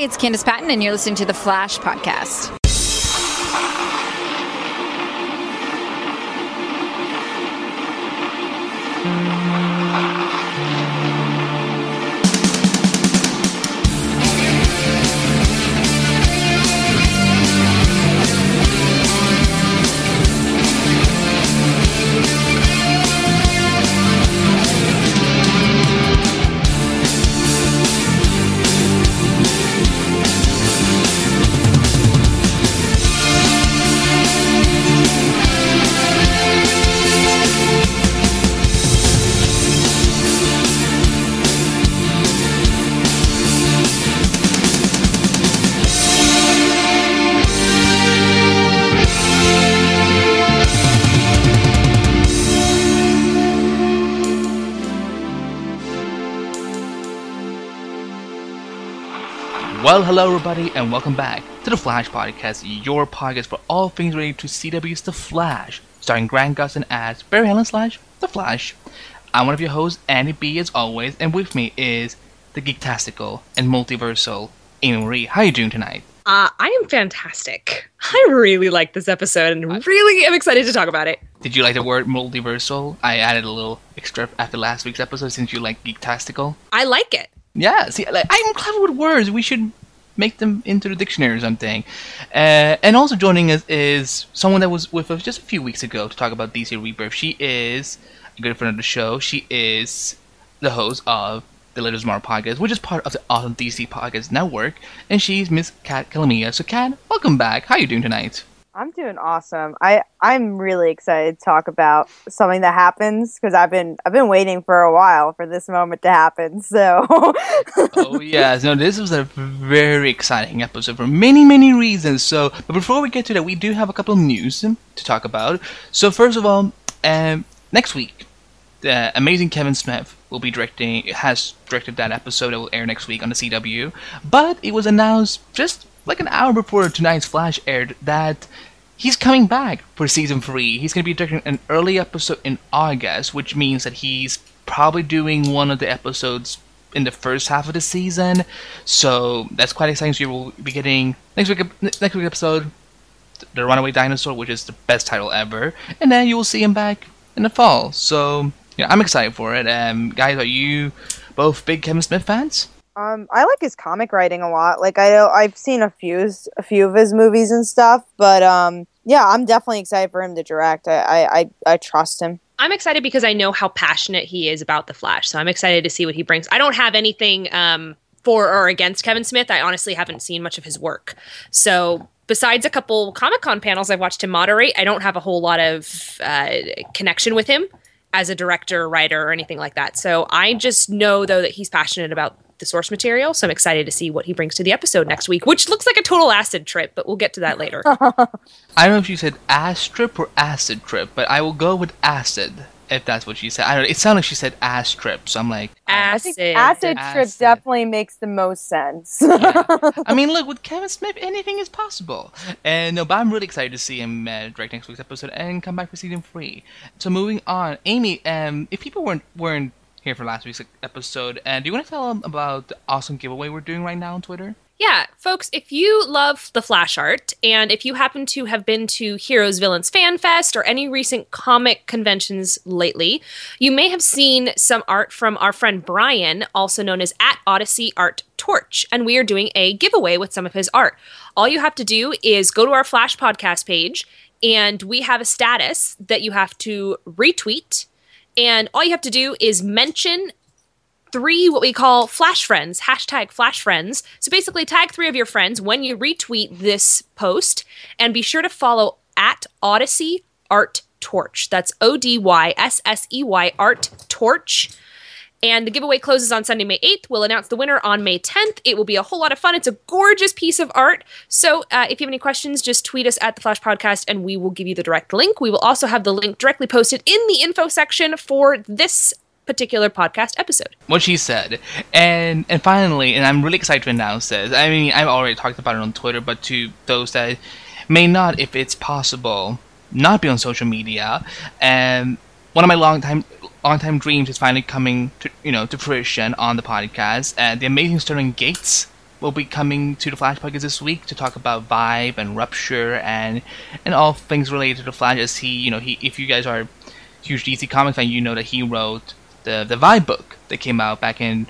Hi, it's Candace Patton, and you're listening to The Flash Podcast. Well, hello everybody, and welcome back to The Flash Podcast, your podcast for all things related to CW's The Flash, starring Grant Gustin as Barry Allen / The Flash. I'm one of your hosts, Andy B, as always, and with me is the geektastical and multiversal Amy Marie. How are you doing tonight? I am fantastic. I really like this episode, and really am excited to talk about it. Did you like the word multiversal? I added a little extra after last week's episode since you like geektastical. I like it. Yeah, see, like, I'm clever with words. We should make them into the dictionary or something. And also joining us is someone that was with us just a few weeks ago to talk about DC Rebirth. She is a good friend of the show. She is the host of the Legends of Tomorrow Podcast, which is part of the awesome DC Podcast Network. And she's Miss Kat Calamia. So, Kat, welcome back. How are you doing tonight? I'm doing awesome. I'm really excited to talk about something that happens because I've been waiting for a while for this moment to happen. So oh yes, no, this was a very exciting episode for many reasons. So, but before we get to that, we do have a couple of news to talk about. So first of all, next week, the amazing Kevin Smith will be has directed that episode that will air next week on the CW. But it was announced just like an hour before tonight's Flash aired that he's coming back for season 3. He's going to be directing an early episode in August, which means that he's probably doing one of the episodes in the first half of the season. So that's quite exciting. So you will be getting next week's episode, The Runaway Dinosaur, which is the best title ever. And then you will see him back in the fall. So yeah, I'm excited for it. Guys, are you both big Kevin Smith fans? I like his comic writing a lot. Like I know I've seen a few of his movies and stuff, but yeah, I'm definitely excited for him to direct. I trust him. I'm excited because I know how passionate he is about The Flash, so I'm excited to see what he brings. I don't have anything for or against Kevin Smith. I honestly haven't seen much of his work. So besides a couple Comic-Con panels I've watched him moderate, I don't have a whole lot of connection with him as a director, writer, or anything like that. So I just know, though, that he's passionate about the source material, so I'm excited to see what he brings to the episode next week, which looks like a total acid trip, but we'll get to that later. I don't know if you said ass trip or acid trip, but I will go with acid if that's what she said. I don't know. It sounded like she said ass trip, so I'm like acid. I think acid trip definitely makes the most sense. Yeah. I mean, look, with Kevin Smith, anything is possible. And no, but I'm really excited to see him direct next week's episode and come back for season 3. So moving on, Amy, if people weren't here for last week's episode, and do you want to tell them about the awesome giveaway we're doing right now on Twitter? Yeah, folks, if you love the Flash art, and if you happen to have been to Heroes Villains Fan Fest or any recent comic conventions lately, you may have seen some art from our friend Brian, also known as @OdysseyArtTorch, and we are doing a giveaway with some of his art. All you have to do is go to our Flash podcast page, and we have a status that you have to retweet. And all you have to do is mention 3 what we call Flash Friends, #Flash Friends. So basically tag 3 of your friends when you retweet this post, and be sure to follow @OdysseyArtTorch. That's ODYSSEY Art Torch. And the giveaway closes on Sunday, May 8th. We'll announce the winner on May 10th. It will be a whole lot of fun. It's a gorgeous piece of art. So if you have any questions, just tweet us at The Flash Podcast and we will give you the direct link. We will also have the link directly posted in the info section for this particular podcast episode. What she said. And finally, and I'm really excited to announce this. I mean, I've already talked about it on Twitter, but to those that may not, if it's possible, not be on social media, one of my long-time dreams is finally coming to fruition on the podcast. The amazing Sterling Gates will be coming to the Flash Podcast this week to talk about Vibe and Rupture and all things related to the Flash. As he if you guys are huge DC comic fan, you know that he wrote the Vibe book that came out back in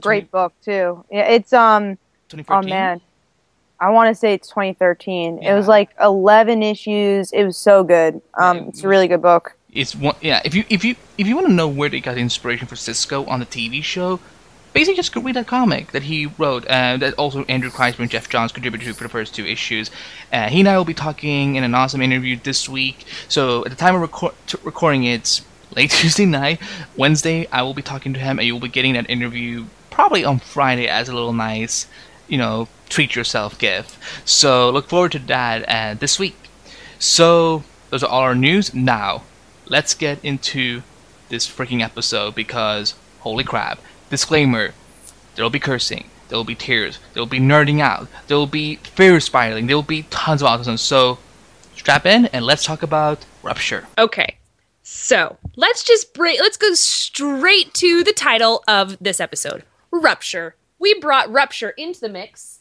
great book too. Yeah, it's 2014. Oh man, I want to say it's 2013. Yeah. It was like 11 issues. It was so good. It's a really good book. It's one. Yeah. If you want to know where they got the inspiration for Cisco on the TV show, basically just go read that comic that he wrote. That also Andrew Kreisman and Jeff Johns contributed to for the first two issues. He and I will be talking in an awesome interview this week. So at the time of recording, it's late Tuesday night. Wednesday, I will be talking to him, and you will be getting that interview probably on Friday as a little nice, treat yourself gift. So look forward to that this week. So those are all our news. Now let's get into this freaking episode because holy crap. Disclaimer, there will be cursing, there will be tears, there will be nerding out, there will be fear spiraling, there will be tons of awesome. So strap in and let's talk about Rupture. Okay, so let's go straight to the title of this episode, Rupture. We brought Rupture into the mix.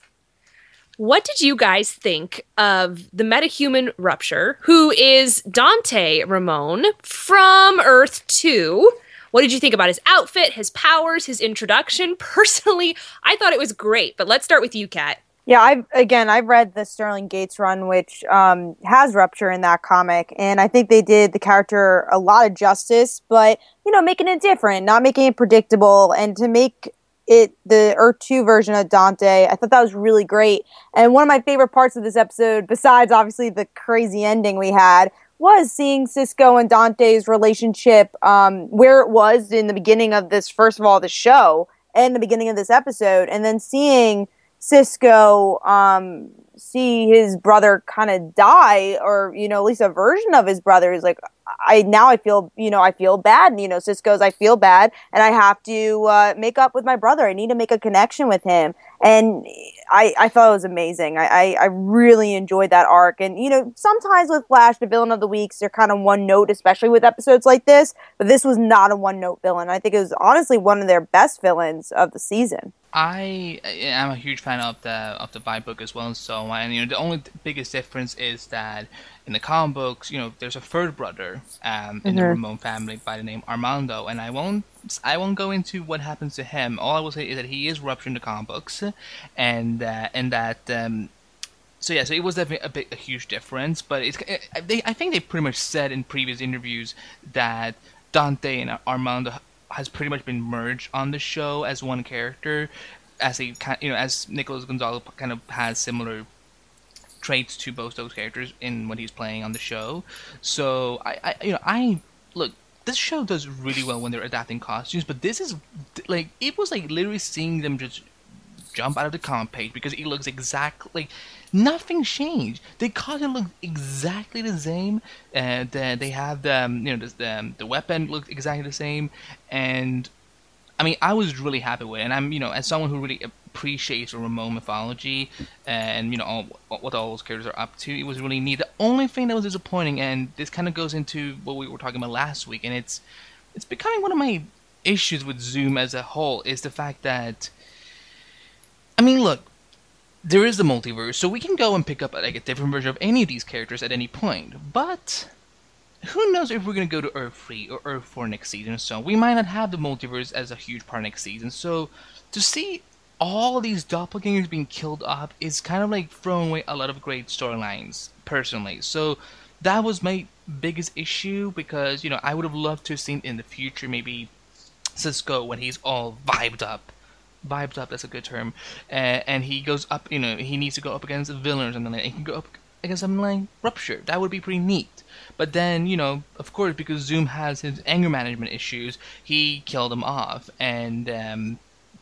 What did you guys think of the metahuman Rupture, who is Dante Ramon from Earth 2? What did you think about his outfit, his powers, his introduction? Personally, I thought it was great, but let's start with you, Kat. Yeah, I've read the Sterling Gates run, which has Rupture in that comic, and I think they did the character a lot of justice, but, making it different, not making it predictable, and to make it the Earth 2 version of Dante, I thought that was really great. And one of my favorite parts of this episode, besides obviously the crazy ending we had, was seeing Cisco and Dante's relationship where it was in the beginning of this, first of all, the show and the beginning of this episode, and then seeing Cisco see his brother kind of die, or, at least a version of his brother is like, I feel bad, Cisco's, I feel bad, and I have to make up with my brother. I need to make a connection with him. And I thought it was amazing. I really enjoyed that arc. And, sometimes with Flash, the villain of the weeks, they're kind of one note, especially with episodes like this. But this was not a one note villain. I think it was honestly one of their best villains of the season. I am a huge fan of the Vibe book as well, and so on. And, the only biggest difference is that in the comic books, there's a third brother in the Ramon family by the name Armando, and I won't go into what happens to him. All I will say is that he is rupturing the comic books, and that so it was definitely a huge difference. But I think they pretty much said in previous interviews that Dante and Armando has pretty much been merged on the show as one character, as Nicholas Gonzalez kind of has similar traits to both those characters in what he's playing on the show. So I this show does really well when they're adapting costumes, but this is like, it was like literally seeing them just jump out of the comic page because it looks exactly like nothing changed. The costume looks exactly the same, and they have the weapon looked exactly the same. And I mean, I was really happy with it. And I'm as someone who really appreciates Ramon mythology and what all those characters are up to, it was really neat. The only thing that was disappointing, and this kind of goes into what we were talking about last week, and it's becoming one of my issues with Zoom as a whole, is the fact that, I mean, look, there is the multiverse, so we can go and pick up like a different version of any of these characters at any point, but who knows if we're going to go to Earth 3 or Earth 4 next season, so we might not have the multiverse as a huge part next season. So to see all these doppelgangers being killed up is kind of like throwing away a lot of great storylines, personally. So that was my biggest issue, because, I would have loved to have seen in the future maybe Cisco when he's all vibed up, that's a good term, and he goes up, he needs to go up against the villain or something like that. He can go up against something like Rupture. That would be pretty neat. But then, of course, because Zoom has his anger management issues, he killed him off, and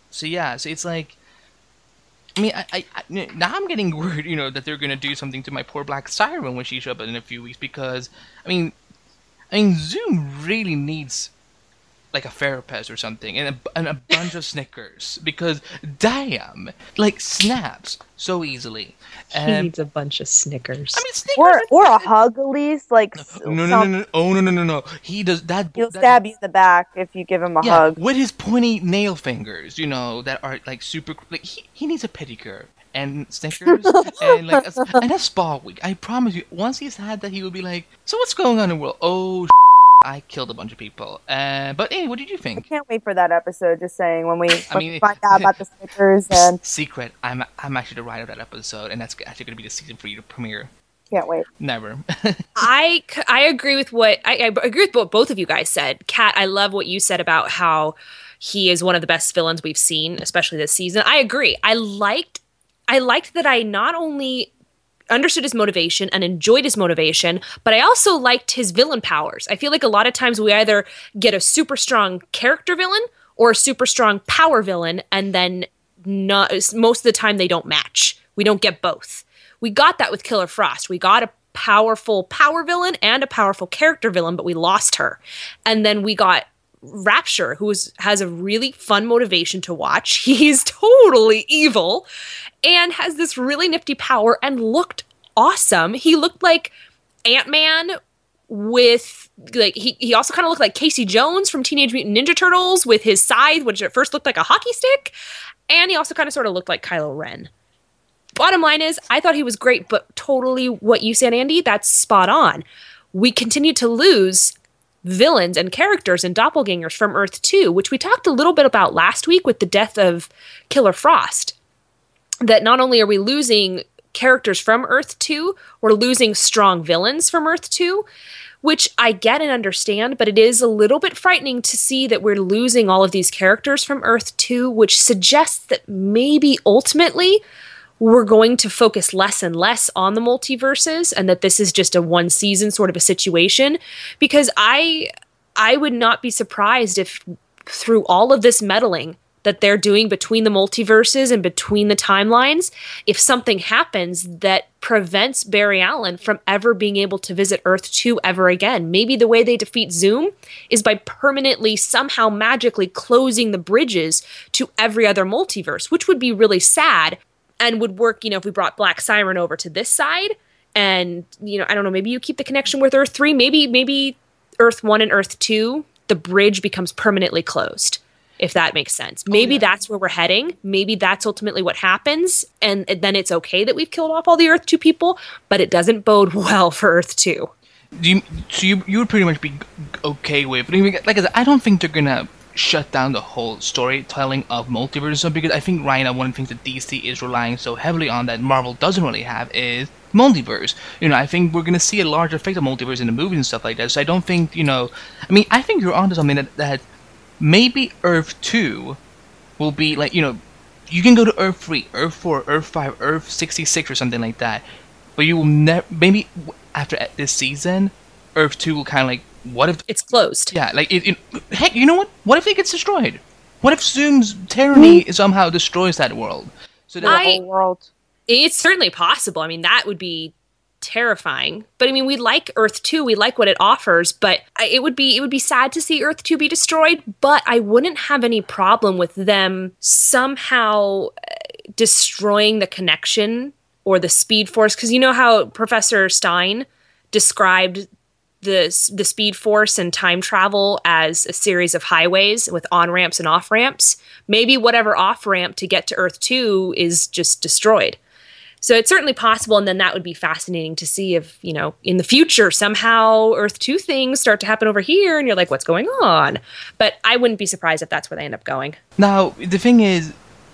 so it's like, I mean, I now I'm getting worried, that they're going to do something to my poor Black Siren when she shows up in a few weeks, because, I mean, Zoom really needs like a Ferapes or something, and a bunch of Snickers, because damn, like, snaps so easily. And he needs a bunch of Snickers. I mean, Snickers or a hug, at least. Like, no. Oh, no. He does that. He'll stab you in the back if you give him a hug with his pointy nail fingers. You know, that are like super. Like, he needs a pedicure. And Snickers, and like a spa week. I promise you, once he's had that, he will be like, so what's going on in the world? Oh, I killed a bunch of people. But hey, what did you think? I can't wait for that episode, just saying, when we find out about the Snickers. And secret, I'm actually the writer of that episode, and that's actually going to be the season for you to premiere. Can't wait. Never. I agree with what both of you guys said. Kat, I love what you said about how he is one of the best villains we've seen, especially this season. I agree. I liked that I not only understood his motivation and enjoyed his motivation, but I also liked his villain powers. I feel like a lot of times we either get a super strong character villain or a super strong power villain, and then most of the time they don't match. We don't get both. We got that with Killer Frost. We got a powerful power villain and a powerful character villain, but we lost her. And then we got Rapture, who has a really fun motivation to watch. He's totally evil and has this really nifty power and looked awesome. He looked like Ant-Man with, like, he also kind of looked like Casey Jones from Teenage Mutant Ninja Turtles with his scythe, which at first looked like a hockey stick. And he also kind of sort of looked like Kylo Ren. Bottom line is, I thought he was great, but totally what you said, Andy, that's spot on. We continue to lose villains and characters and doppelgangers from Earth 2, which we talked a little bit about last week with the death of Killer Frost, that not only are we losing characters from Earth 2, we're losing strong villains from Earth 2, which I get and understand, but it is a little bit frightening to see that we're losing all of these characters from Earth 2, which suggests that maybe ultimately we're going to focus less and less on the multiverses, and that this is just a one season sort of a situation, because I would not be surprised if through all of this meddling that they're doing between the multiverses and between the timelines, if something happens that prevents Barry Allen from ever being able to visit Earth 2 ever again. Maybe the way they defeat Zoom is by permanently, somehow magically closing the bridges to every other multiverse, which would be really sad. And would work, you know, if we brought Black Siren over to this side and, you know, I don't know, maybe you keep the connection with Earth 3. Maybe Earth 1 and Earth 2, the bridge becomes permanently closed, if that makes sense. Maybe that's where we're heading. Maybe that's ultimately what happens. And then it's okay that we've killed off all the Earth 2 people, but it doesn't bode well for Earth 2. So you would pretty much be okay with, like I said, I don't think they're going to shut down the whole storytelling of multiverse, because I think right now one of the things that DC is relying so heavily on that Marvel doesn't really have is multiverse. You know, I think we're going to see a large effect of multiverse in the movies and stuff like that. So I don't think, you know, I mean, I think you're onto something that maybe Earth 2 will be like, you know, you can go to Earth 3, Earth 4, Earth 5, Earth 66 or something like that, but you will never, maybe after this season, Earth 2 will kind of like, what if it's closed? Yeah, like heck, you know what? What if it gets destroyed? What if Zoom's tyranny somehow destroys that world? So the whole world. It's certainly possible. I mean, that would be terrifying. But I mean, we like Earth 2. We like what it offers. But it would be sad to see Earth 2 be destroyed. But I wouldn't have any problem with them somehow destroying the connection or the speed force, because you know how Professor Stein described the speed force and time travel as a series of highways with on-ramps and off-ramps. Maybe whatever off-ramp to get to Earth 2 is just destroyed. So it's certainly possible, and then that would be fascinating to see if, you know, in the future somehow Earth 2 things start to happen over here, and you're like, what's going on? But I wouldn't be surprised if that's where they end up going. Now, the thing is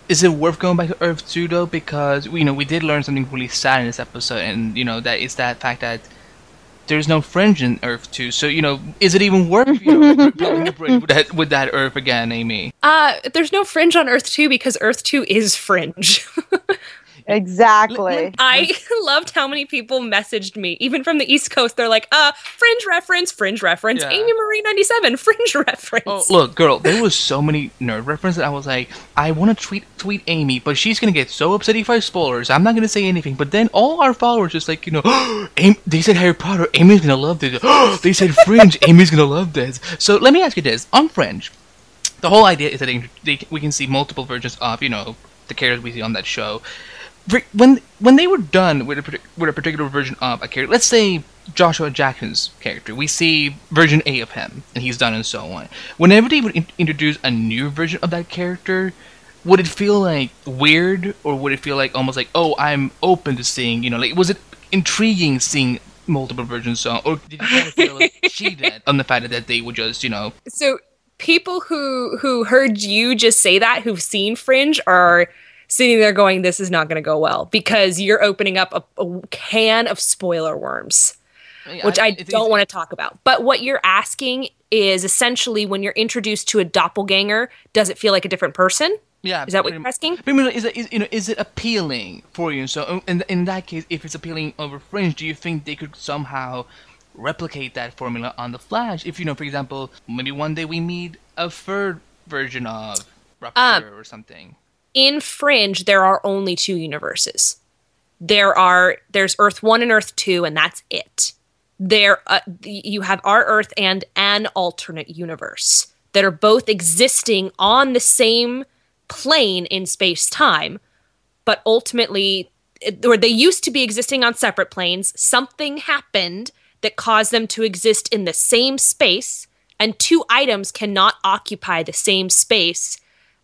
it worth going back to Earth 2, though? Because, you know, we did learn something really sad in this episode, and, you know, that is that fact that there's no Fringe in Earth 2, so, you know, is it even worth, you know, building a bridge with that Earth again, Amy? There's no Fringe on Earth 2 because Earth 2 is Fringe. Exactly. I loved how many people messaged me, even from the East Coast. They're like, Fringe reference, yeah. Amy Marie 97, Fringe reference. Oh, look, girl, there was so many nerd references. I was like, I want to tweet Amy, but she's going to get so upset if I spoil her, so I'm not going to say anything. But then all our followers just like, Amy, they said Harry Potter, Amy's going to love this. They said Fringe, Amy's going to love this. So let me ask you this. On Fringe, the whole idea is that we can see multiple versions of, the characters we see on that show. When they were done with a particular version of a character, let's say Joshua Jackson's character, we see version A of him, and he's done, and so on. Whenever they would introduce a new version of that character, would it feel like weird, or would it feel like almost like, oh, I'm open to seeing, was it intriguing seeing multiple versions of, or did you kind of feel like cheated on the fact that they would just, So people who heard you just say that, who've seen Fringe, are sitting there going, this is not going to go well, because you're opening up a can of spoiler worms, which I don't want to talk about. But what you're asking is essentially, when you're introduced to a doppelganger, does it feel like a different person? Yeah, is that what you're asking? Is it appealing for you? So in that case, if it's appealing over Fringe, do you think they could somehow replicate that formula on The Flash? If, for example, maybe one day we meet a third version of Rupture or something. In Fringe, there are only two universes. There's Earth 1 and Earth 2, and that's it. You have our Earth and an alternate universe that are both existing on the same plane in space-time, but ultimately, or they used to be existing on separate planes. Something happened that caused them to exist in the same space, and two items cannot occupy the same space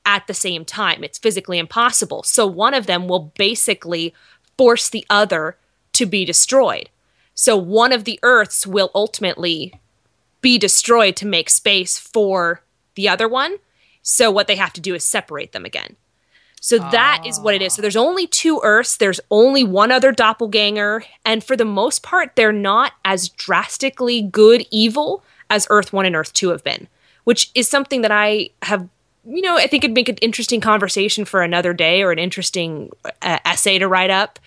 at the same time. It's physically impossible. So one of them will basically force the other to be destroyed. So one of the Earths will ultimately be destroyed to make space for the other one. So what they have to do is separate them again. So that is what it is. So there's only two Earths. There's only one other doppelganger. And for the most part, they're not as drastically good evil as Earth 1 and Earth 2 have been, which is something that I have... I think it'd make an interesting conversation for another day, or an interesting essay to write up,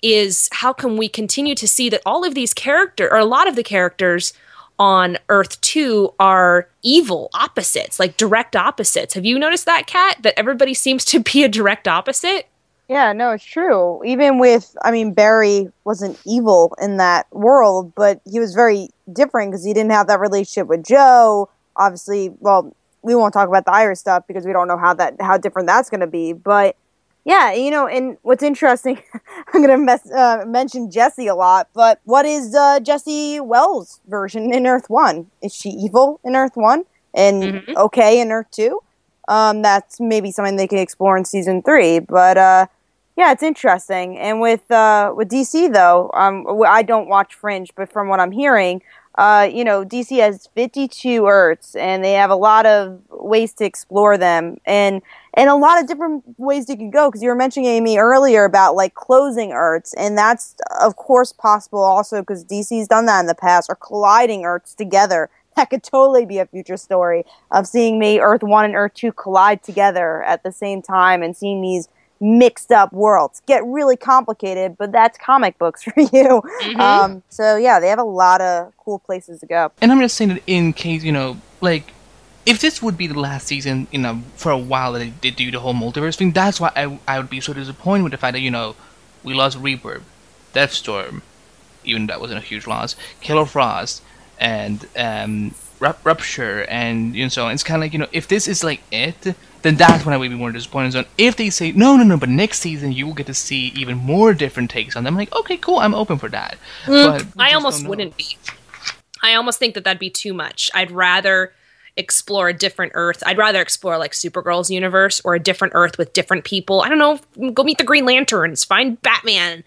is how can we continue to see that all of these characters, or a lot of the characters on Earth 2, are evil opposites, like direct opposites. Have you noticed that, Kat, that everybody seems to be a direct opposite? Yeah, no, it's true. Even with, Barry wasn't evil in that world, but he was very different because he didn't have that relationship with Joe. Obviously, well... we won't talk about the Iris stuff because we don't know how different that's going to be. But yeah, and what's interesting, I'm going to mention Jesse a lot. But what is Jesse Wells' version in Earth 1? Is she evil in Earth 1 and okay in Earth 2? That's maybe something they can explore in season 3. But yeah, it's interesting. And with DC though, I don't watch Fringe, but from what I'm hearing. DC has 52 Earths, and they have a lot of ways to explore them, and a lot of different ways you can go, because you were mentioning, Amy, earlier about, like, closing Earths, and that's, of course, possible also, because DC's done that in the past, or colliding Earths together. That could totally be a future story of seeing maybe Earth 1 and Earth 2 collide together at the same time, and seeing these mixed up worlds get really complicated, but that's comic books for you. So yeah, they have a lot of cool places to go. And I'm just saying that in case, if this would be the last season, for a while that they do the whole multiverse thing, that's why I would be so disappointed with the fact that, we lost Rebirth, Deathstorm, even that wasn't a huge loss, Killer Frost, and Rupture, and so on. It's kind of like, if this is like it, then that's when I would be more disappointed. So if they say, no, but next season you will get to see even more different takes on them, I'm like, okay, cool, I'm open for that. But I almost wouldn't be. I almost think that'd be too much. I'd rather explore a different Earth. I'd rather explore, like, Supergirl's universe, or a different Earth with different people. I don't know, go meet the Green Lanterns, find Batman.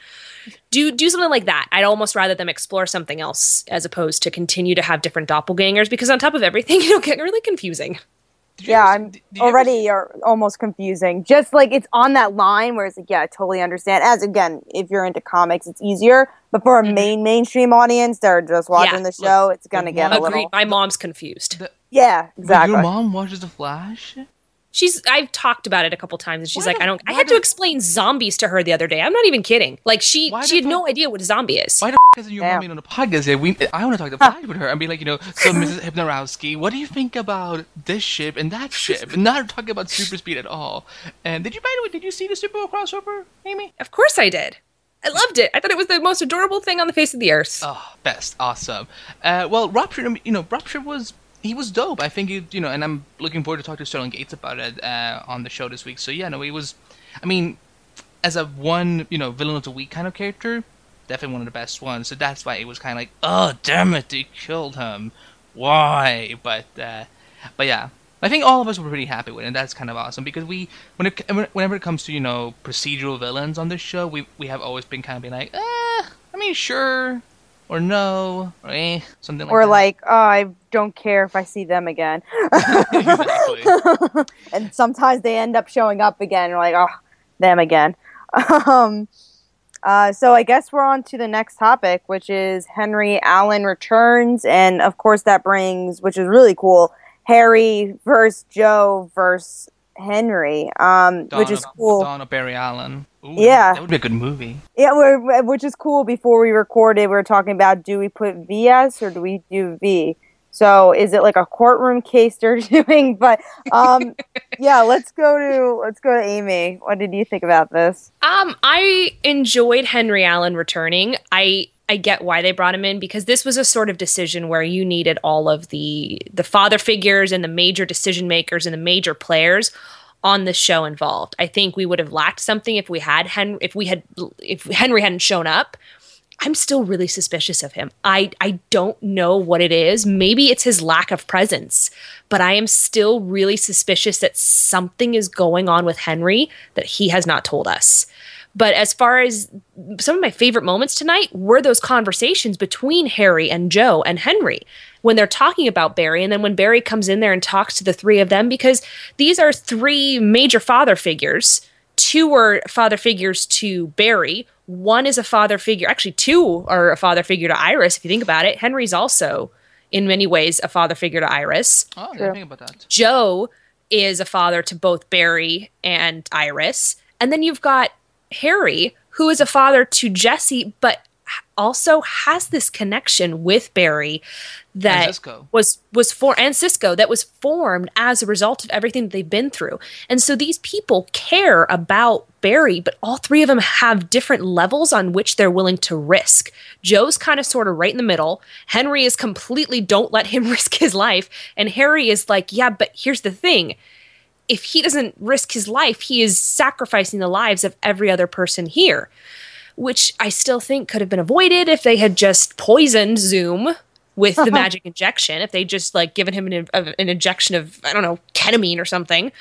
Do something like that. I'd almost rather them explore something else as opposed to continue to have different doppelgangers, because on top of everything, it'll get really confusing. Almost confusing. Just like it's on that line where it's like, yeah, I totally understand. As again, if you're into comics, it's easier. But for a mainstream audience, they're just watching the show. It's gonna get a little. My mom's confused. Yeah, exactly. Your mom watches The Flash? I've talked about it a couple times, and she's like, I had to explain zombies to her the other day. I'm not even kidding. Like, she had no idea what a zombie is. Why the f*** isn't your mom on the podcast yet? I want to talk to Vibe with her and be like, so Mrs. Hypnorowski, what do you think about this ship and that ship? And not talking about super speed at all. And did you see the Supergirl crossover, Amy? Of course I did. I loved it. I thought it was the most adorable thing on the face of the earth. Oh, best. Awesome. Well, Rupture was... He was dope. I think, and I'm looking forward to talking to Sterling Gates about it on the show this week. So, he was, I mean, as a villain of the week kind of character, definitely one of the best ones. So that's why it was kind of like, oh, damn it, they killed him. Why? But yeah, I think all of us were pretty happy with it, and that's kind of awesome. Because whenever it comes to, procedural villains on this show, we have always been kind of being like, I mean, sure. Or no, or something like that. Or like, oh, I don't care if I see them again. Exactly. And sometimes they end up showing up again. We're like, oh, them again. So I guess we're on to the next topic, which is Henry Allen returns. And, of course, that brings, which is really cool, Harry versus Joe versus Henry, which is cool. Dawn of Barry Allen. Ooh, yeah, that would be a good movie. Yeah, which is cool. Before we recorded, we were talking about, do we put VS or do we do V? So is it like a courtroom case they're doing? But yeah, let's go to Amy. What did you think about this? I enjoyed Henry Allen returning. I get why they brought him in, because this was a sort of decision where you needed all of the father figures and the major decision makers and the major players on the show involved. I think we would have lacked something if Henry hadn't shown up. I'm still really suspicious of him. I don't know what it is. Maybe it's his lack of presence, but I am still really suspicious that something is going on with Henry that he has not told us. But as far as some of my favorite moments tonight were those conversations between Harry and Joe and Henry when they're talking about Barry, and then when Barry comes in there and talks to the three of them, because these are three major father figures. Two are father figures to Barry. One is a father figure. Actually, two are a father figure to Iris, if you think about it. Henry's also, in many ways, a father figure to Iris. Oh, I didn't think about that. Joe is a father to both Barry and Iris. And then you've got Harry, who is a father to Jesse, but also has this connection with Barry that was formed as a result of everything that they've been through. And so these people care about Barry, but all three of them have different levels on which they're willing to risk. Joe's kind of sort of right in the middle. Henry is completely don't let him risk his life. And Harry is like, yeah, but here's the thing. If he doesn't risk his life, he is sacrificing the lives of every other person here, which I still think could have been avoided if they had just poisoned Zoom with the magic injection, if they just like given him an injection of, I don't know, ketamine or something.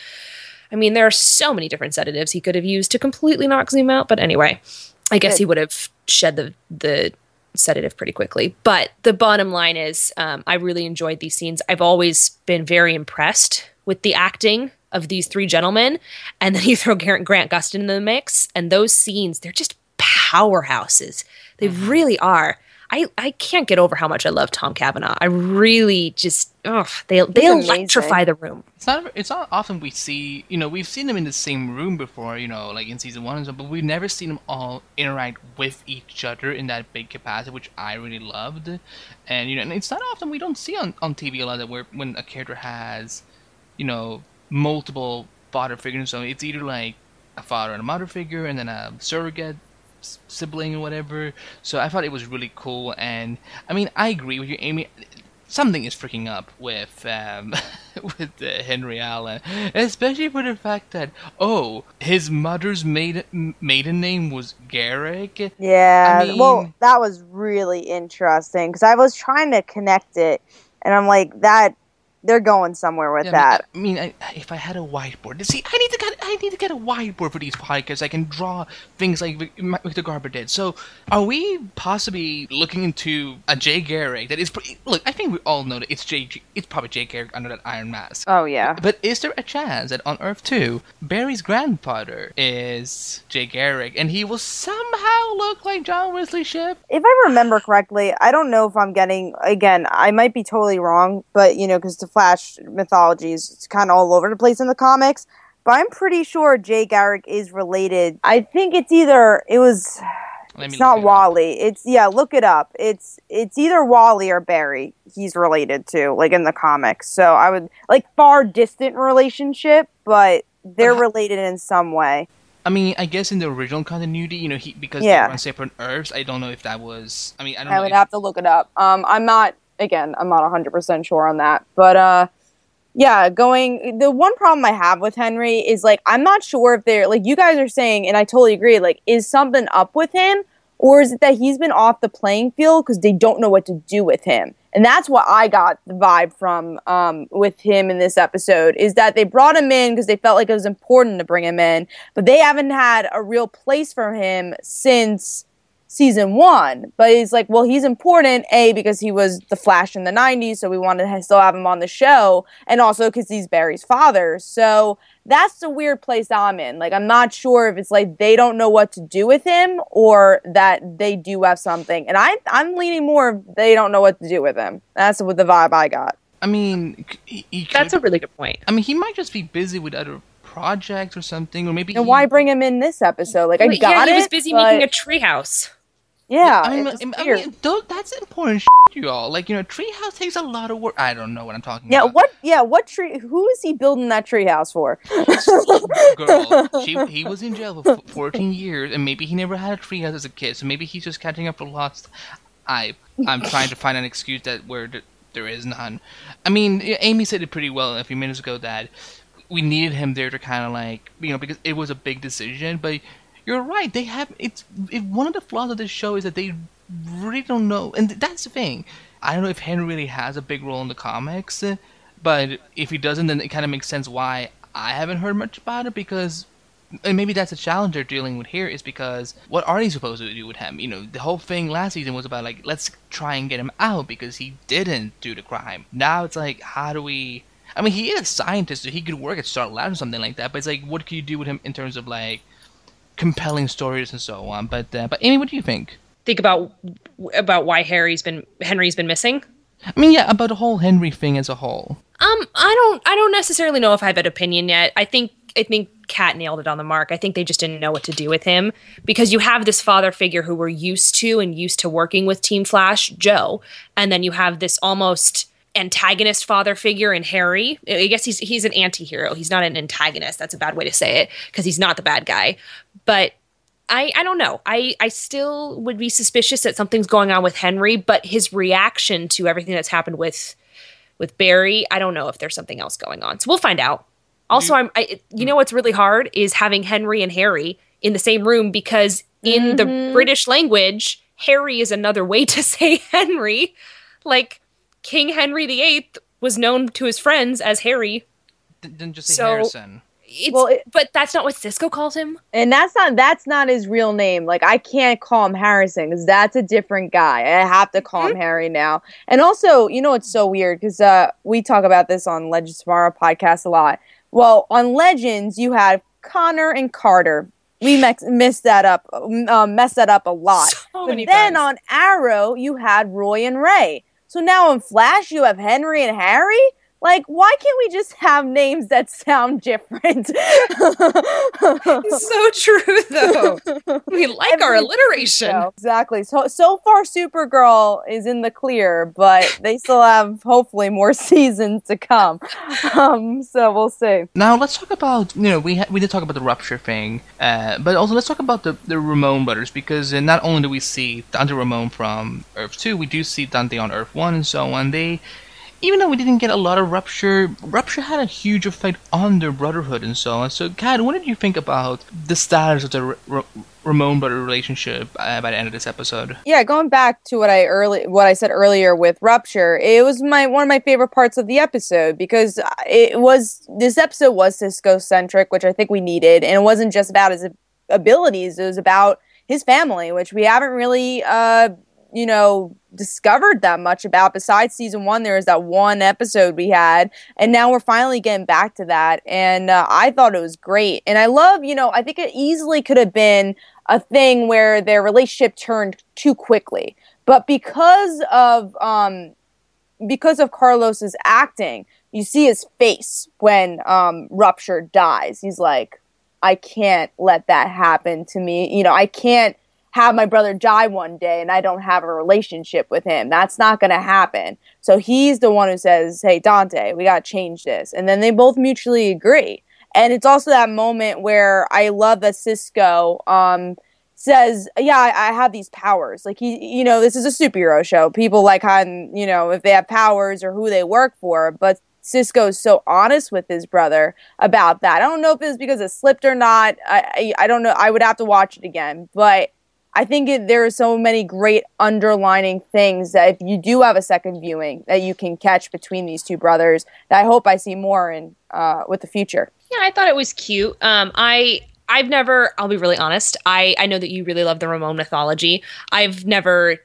I mean, there are so many different sedatives he could have used to completely knock Zoom out. But anyway, I guess he would have shed the sedative pretty quickly. But the bottom line is I really enjoyed these scenes. I've always been very impressed with the acting of these three gentlemen, and then you throw Grant Gustin in the mix, and those scenes, they're just powerhouses. They really are. I can't get over how much I love Tom Cavanaugh. I really just, they electrify the room. It's not often we see, we've seen them in the same room before, like in season 1 and so, but we've never seen them all interact with each other in that big capacity, which I really loved. And, and it's not often we don't see on TV a lot that when a character has, multiple father figures. So it's either like a father and a mother figure and then a surrogate sibling or whatever. So I thought it was really cool. And I mean, I agree with you, Amy. Something is freaking up with Henry Allen, especially for the fact that his mother's maiden name was Garrick. Yeah, I mean, well, that was really interesting because I was trying to connect it, and I'm like that. They're going somewhere with that. I mean, if I had a whiteboard, see, I need to get a whiteboard for these podcasts. I can draw things like Victor Garber did. So, are we possibly looking into a Jay Garrick? That is, look, I think we all know that it's It's probably Jay Garrick under that iron mask. Oh yeah. But is there a chance that on Earth 2, Barry's grandfather is Jay Garrick, and he will somehow look like John Wesley Shipp? If I remember correctly, I don't know if I'm getting. Again, I might be totally wrong, but because Flash mythology is kind of all over the place in the comics. But I'm pretty sure Jay Garrick is related. I think it's either it was. It's not Wally. It's look it up. It's either Wally or Barry he's related to, like in the comics. So I would far distant relationship, but they're related in some way. I mean, I guess in the original continuity, because they were on separate Earths, I don't know if that was... I would have to look it up. I'm not 100% sure on that. But, the one problem I have with Henry is, I'm not sure if they're... you guys are saying, and I totally agree, is something up with him? Or is it that he's been off the playing field because they don't know what to do with him? And that's what I got the vibe from with him in this episode, is that they brought him in because they felt like it was important to bring him in, but they haven't had a real place for him since season 1. But it's he's important, A, because he was the Flash in the 90s, so we wanted to still have him on the show, and also because he's Barry's father. So that's the weird place I'm in. I'm not sure if it's they don't know what to do with him or that they do have something. And I'm leaning more they don't know what to do with him. That's what the vibe I got. I mean... that's a really good point. I mean, he might just be busy with other projects or something, or maybe... And why bring him in this episode? He was busy making a treehouse. Yeah, that's important shit, you all. Treehouse takes a lot of work. I don't know what I'm talking about. What tree? Who is he building that treehouse for? Girl, he was in jail for 14 years, and maybe he never had a treehouse as a kid, so maybe he's just catching up for lost. I'm trying to find an excuse there is none. I mean, Amy said it pretty well a few minutes ago that we needed him there to kind of because it was a big decision, but... You're right. They have one of the flaws of this show is that they really don't know, and that's the thing. I don't know if Henry really has a big role in the comics, but if he doesn't, then it kind of makes sense why I haven't heard much about it. Because, and maybe that's a challenge they're dealing with here, is because what are they supposed to do with him? The whole thing last season was about let's try and get him out because he didn't do the crime. Now it's how do we? I mean, he is a scientist, so he could work at Star Lab or something like that. But it's what can you do with him in terms of compelling stories and so on, but Amy, what do you think? Think about why Henry's been missing. I mean, yeah, about the whole Henry thing as a whole. I don't necessarily know if I have an opinion yet. I think Kat nailed it on the mark. I think they just didn't know what to do with him, because you have this father figure who we're used to working with Team Flash, Joe, and then you have this almost antagonist father figure in Harry. I guess he's an anti-hero. He's not an antagonist. That's a bad way to say it, because he's not the bad guy. But I don't know. I still would be suspicious that something's going on with Henry, but his reaction to everything that's happened with Barry, I don't know if there's something else going on. So we'll find out. Also, what's really hard is having Henry and Harry in the same room, because in the British language, Harry is another way to say Henry. King Henry VIII was known to his friends as Harry. Didn't just say Harrison. But that's not what Cisco calls him. And that's not his real name. I can't call him Harrison because that's a different guy. I have to call him Harry now. And also, it's so weird because we talk about this on Legends Tomorrow Podcast a lot. Well, on Legends, you had Connor and Carter. We messed that up a lot. On Arrow, you had Roy and Ray. So now in Flash, you have Henry and Harry? Why can't we just have names that sound different? So true, though. We like our alliteration. So, exactly. So far, Supergirl is in the clear, but they still have, hopefully, more seasons to come. So we'll see. Now, let's talk about, we did talk about the Rupture thing, but also let's talk about the Ramon brothers, because not only do we see Dante Ramon from Earth 2, we do see Dante on Earth 1 and so on. Even though we didn't get a lot of Rupture had a huge effect on their brotherhood and so on. So, Kat, what did you think about the status of the Ramon brother relationship by the end of this episode? Yeah, going back to what I said earlier with Rupture, it was one of my favorite parts of the episode, because this episode was Cisco-centric, which I think we needed, and it wasn't just about his abilities, it was about his family, which we haven't really... discovered that much about. Besides season 1, there was that one episode we had, and now we're finally getting back to that, and I thought it was great. And I love, I think it easily could have been a thing where their relationship turned too quickly, but because of Carlos's acting, you see his face when Rupture dies. He's like, I can't let that happen to me. You know, I can't have my brother die one day and I don't have a relationship with him. That's not going to happen. So he's the one who says, hey, Dante, we got to change this. And then they both mutually agree. And it's also that moment where I love that Cisco says, yeah, I have these powers. Like, he, you know, this is a superhero show. People like how, you know, if they have powers or who they work for. But Cisco is so honest with his brother about that. I don't know if it was because it slipped or not. I don't know. I would have to watch it again. But I think there are so many great underlining things that if you do have a second viewing that you can catch between these two brothers that I hope I see more in with the future. Yeah, I thought it was cute. I've never, I'll be really honest, I know that you really love the Ramon mythology. I've never,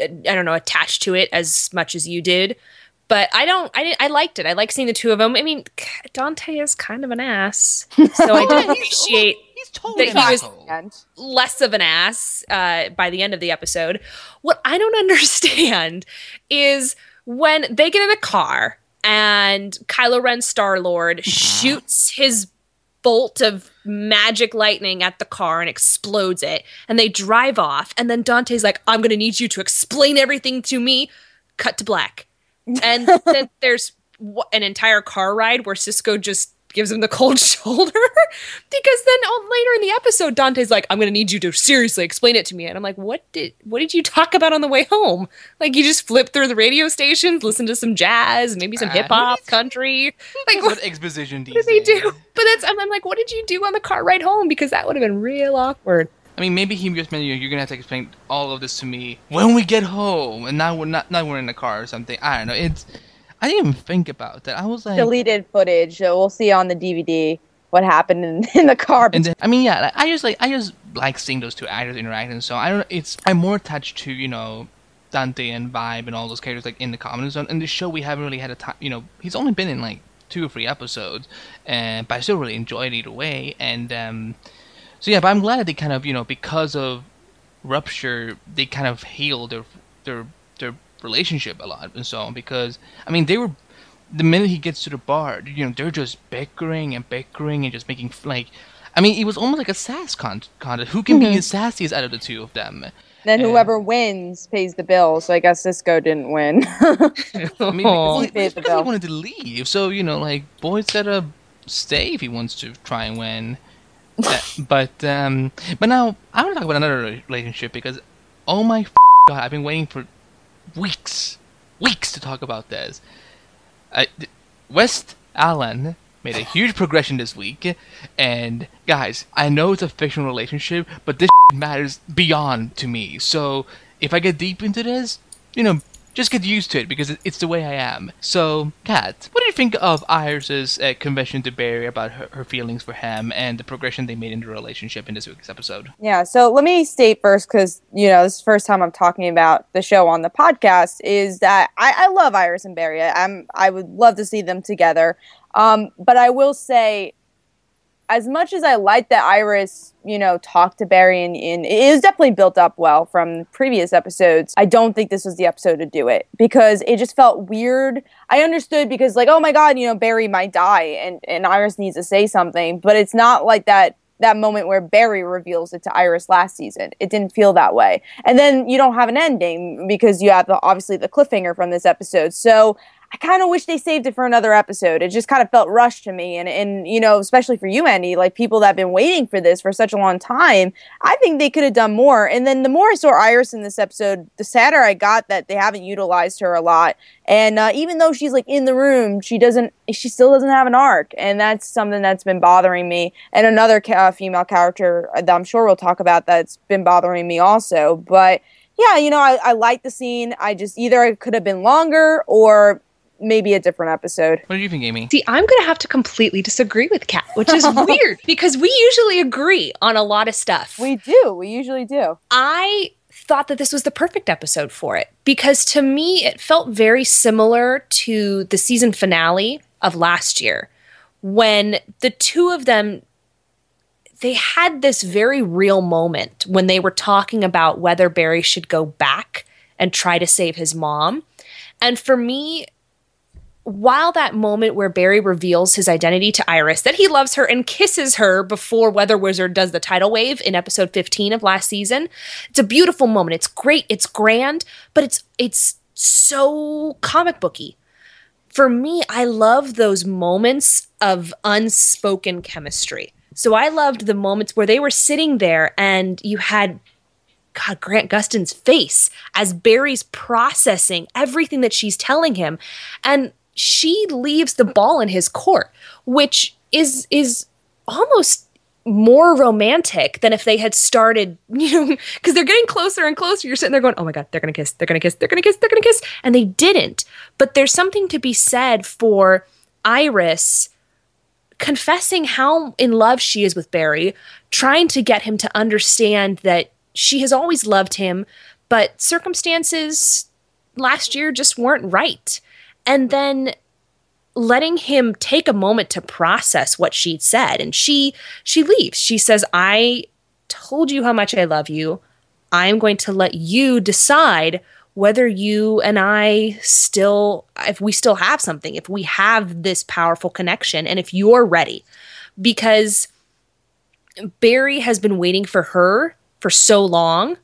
I don't know, attached to it as much as you did. But I liked it. I like seeing the two of them. I mean, Dante is kind of an ass. So I did appreciate that he was less of an ass by the end of the episode. What I don't understand is when they get in the car and Kylo Ren Star-Lord shoots his bolt of magic lightning at the car and explodes it. And they drive off. And then Dante's like, I'm going to need you to explain everything to me. Cut to black. And then there's an entire car ride where Cisco just gives him the cold shoulder because then later in the episode, Dante's like, I'm going to need you to seriously explain it to me. And I'm like, what did you talk about on the way home? Like, you just flip through the radio stations, listen to some jazz, maybe some hip hop, country. Like, what exposition do they do? But I'm like, what did you do on the car ride home? Because that would have been real awkward. I mean, maybe he just meant you're gonna have to explain all of this to me when we get home, and now we're in the car or something. I don't know. I didn't even think about that. I was like deleted footage. So we'll see on the DVD what happened in the car. And then, I mean, yeah, I just like seeing those two actors interacting. So I don't. I'm more attached to, you know, Dante and Vibe and all those characters like in the comedy zone. In the show, we haven't really had a time. You know, he's only been in like 2 or 3 episodes, but I still really enjoyed it either way. And so yeah, but I'm glad that they kind of, you know, because of Rupture, they kind of healed their relationship a lot and so on. Because I mean, they were, the minute he gets to the bar, you know, they're just bickering and just making like, I mean, it was almost like a sass contest. Who can be the sassiest out of the two of them? Then whoever wins pays the bill. So I guess Cisco didn't win. I mean, he wanted to leave. So, you know, like, boy's gotta stay if he wants to try and win. But now I want to talk about another relationship because, oh my god, I've been waiting for weeks to talk about this. West Allen made a huge progression this week, and guys, I know it's a fictional relationship, but this matters beyond to me. So if I get deep into this, you know, just get used to it because it's the way I am. So, Kat, what do you think of Iris' confession to Barry about her feelings for him and the progression they made in the relationship in this week's episode? Yeah, so let me state first, because, you know, this is the first time I'm talking about the show on the podcast, is that I love Iris and Barry. I would love to see them together. But I will say, as much as I like that Iris, you know, talked to Barry and it is definitely built up well from previous episodes, I don't think this was the episode to do it because it just felt weird. I understood because, like, oh my god, you know, Barry might die and Iris needs to say something, but it's not like that moment where Barry reveals it to Iris last season. It didn't feel that way. And then you don't have an ending because you have obviously the cliffhanger from this episode. So I kind of wish they saved it for another episode. It just kind of felt rushed to me. And you know, especially for you, Andy, like people that have been waiting for this for such a long time, I think they could have done more. And then the more I saw Iris in this episode, the sadder I got that they haven't utilized her a lot. And even though she's like in the room, she still doesn't have an arc. And that's something that's been bothering me. And another female character that I'm sure we'll talk about that's been bothering me also. But yeah, you know, I like the scene. I just, either it could have been longer or maybe a different episode. What do you think, Amy? See, I'm going to have to completely disagree with Kat, which is weird because we usually agree on a lot of stuff. We do. We usually do. I thought that this was the perfect episode for it because to me, it felt very similar to the season finale of last year when the two of them, they had this very real moment when they were talking about whether Barry should go back and try to save his mom. And for me, while that moment where Barry reveals his identity to Iris, that he loves her and kisses her before Weather Wizard does the tidal wave in episode 15 of last season, it's a beautiful moment. It's great. It's grand, but it's so comic booky. For me, I love those moments of unspoken chemistry. So I loved the moments where they were sitting there and you had Grant Gustin's face as Barry's processing everything that she's telling him. And she leaves the ball in his court, which is almost more romantic than if they had started, because they're getting closer and closer. You're sitting there going, oh my God, they're going to kiss, they're going to kiss, they're going to kiss, they're going to kiss. And they didn't. But there's something to be said for Iris confessing how in love she is with Barry, trying to get him to understand that she has always loved him, but circumstances last year just weren't right. And then letting him take a moment to process what she'd said. And she leaves. She says, I told you how much I love you. I'm going to let you decide whether you and I if we still have something, if we have this powerful connection, and if you're ready. Because Barry has been waiting for her for so long,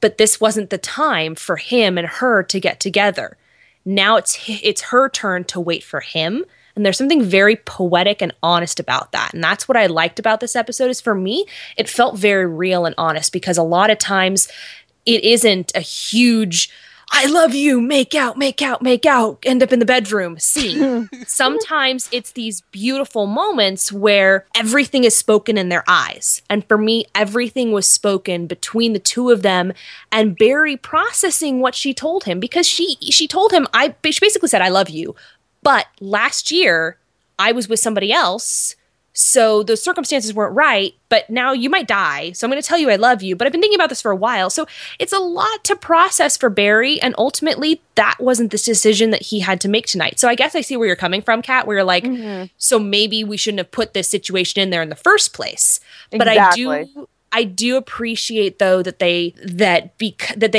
but this wasn't the time for him and her to get together. Now it's her turn to wait for him. And there's something very poetic and honest about that. And that's what I liked about this episode is, for me, it felt very real and honest, because a lot of times it isn't a huge, I love you, make out, end up in the bedroom scene. Sometimes it's these beautiful moments where everything is spoken in their eyes. And for me, everything was spoken between the two of them, and Barry processing what she told him, because she told him, she basically said, I love you, but last year I was with somebody else, so those circumstances weren't right, but now you might die. So I'm going to tell you I love you, but I've been thinking about this for a while. So it's a lot to process for Barry. And ultimately, that wasn't this decision that he had to make tonight. So I guess I see where you're coming from, Kat, where you're like, So maybe we shouldn't have put this situation in there in the first place. But exactly. I do appreciate, though, that they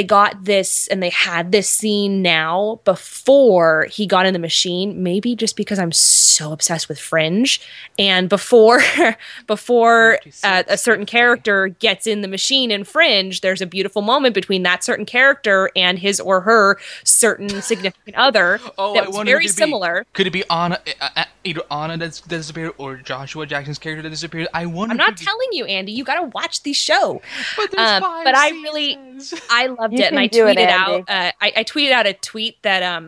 got this and they had this scene now before he got in the machine. Maybe just because I'm so obsessed with Fringe, and before a certain character gets in the machine in Fringe, there's a beautiful moment between that certain character and his or her certain significant other. That was very similar. Could it be either Anna that disappeared or Joshua Jackson's character that disappeared? I'm not telling you, Andy. You got to watch the show, but I loved it, and I tweeted out. I tweeted out a tweet that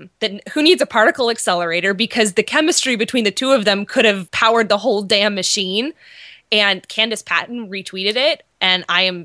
who needs a particle accelerator, because the chemistry between the two of them could have powered the whole damn machine. And Candace Patton retweeted it, and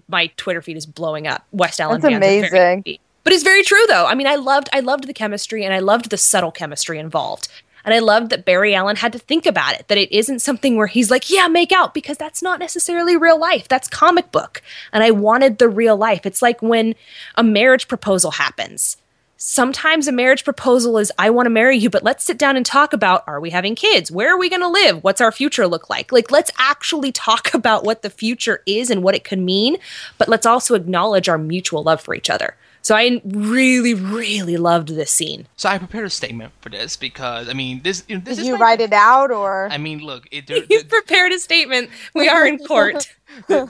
my Twitter feed is blowing up. West Allen, that's amazing, but it's very true though. I mean, I loved the chemistry, and I loved the subtle chemistry involved. And I loved that Barry Allen had to think about it, that it isn't something where he's like, yeah, make out, because that's not necessarily real life. That's comic book. And I wanted the real life. It's like when a marriage proposal happens. Sometimes a marriage proposal is, I want to marry you, but let's sit down and talk about, are we having kids? Where are we going to live? What's our future look like? Like, let's actually talk about what the future is and what it could mean, but let's also acknowledge our mutual love for each other. So I really, really loved this scene. So I prepared a statement for this because, I mean, this did is you like, write it out or? I mean, look. You prepared a statement. We are in court. There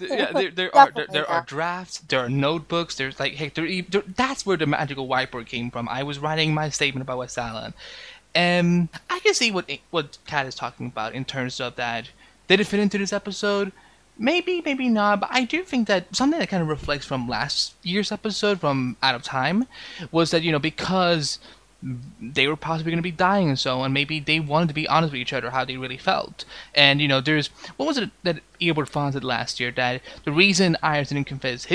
are drafts. There are notebooks. There's like, hey, that's where the magical whiteboard came from. I was writing my statement about West Allen. And I can see what Kat is talking about in terms of that. Did it fit into this episode? Maybe, maybe not, but I do think that something that kind of reflects from last year's episode from Out of Time was that, because they were possibly going to be dying and so on, maybe they wanted to be honest with each other how they really felt. And, there's... What was it that Eobard Thawne said last year? That the reason Iris didn't confess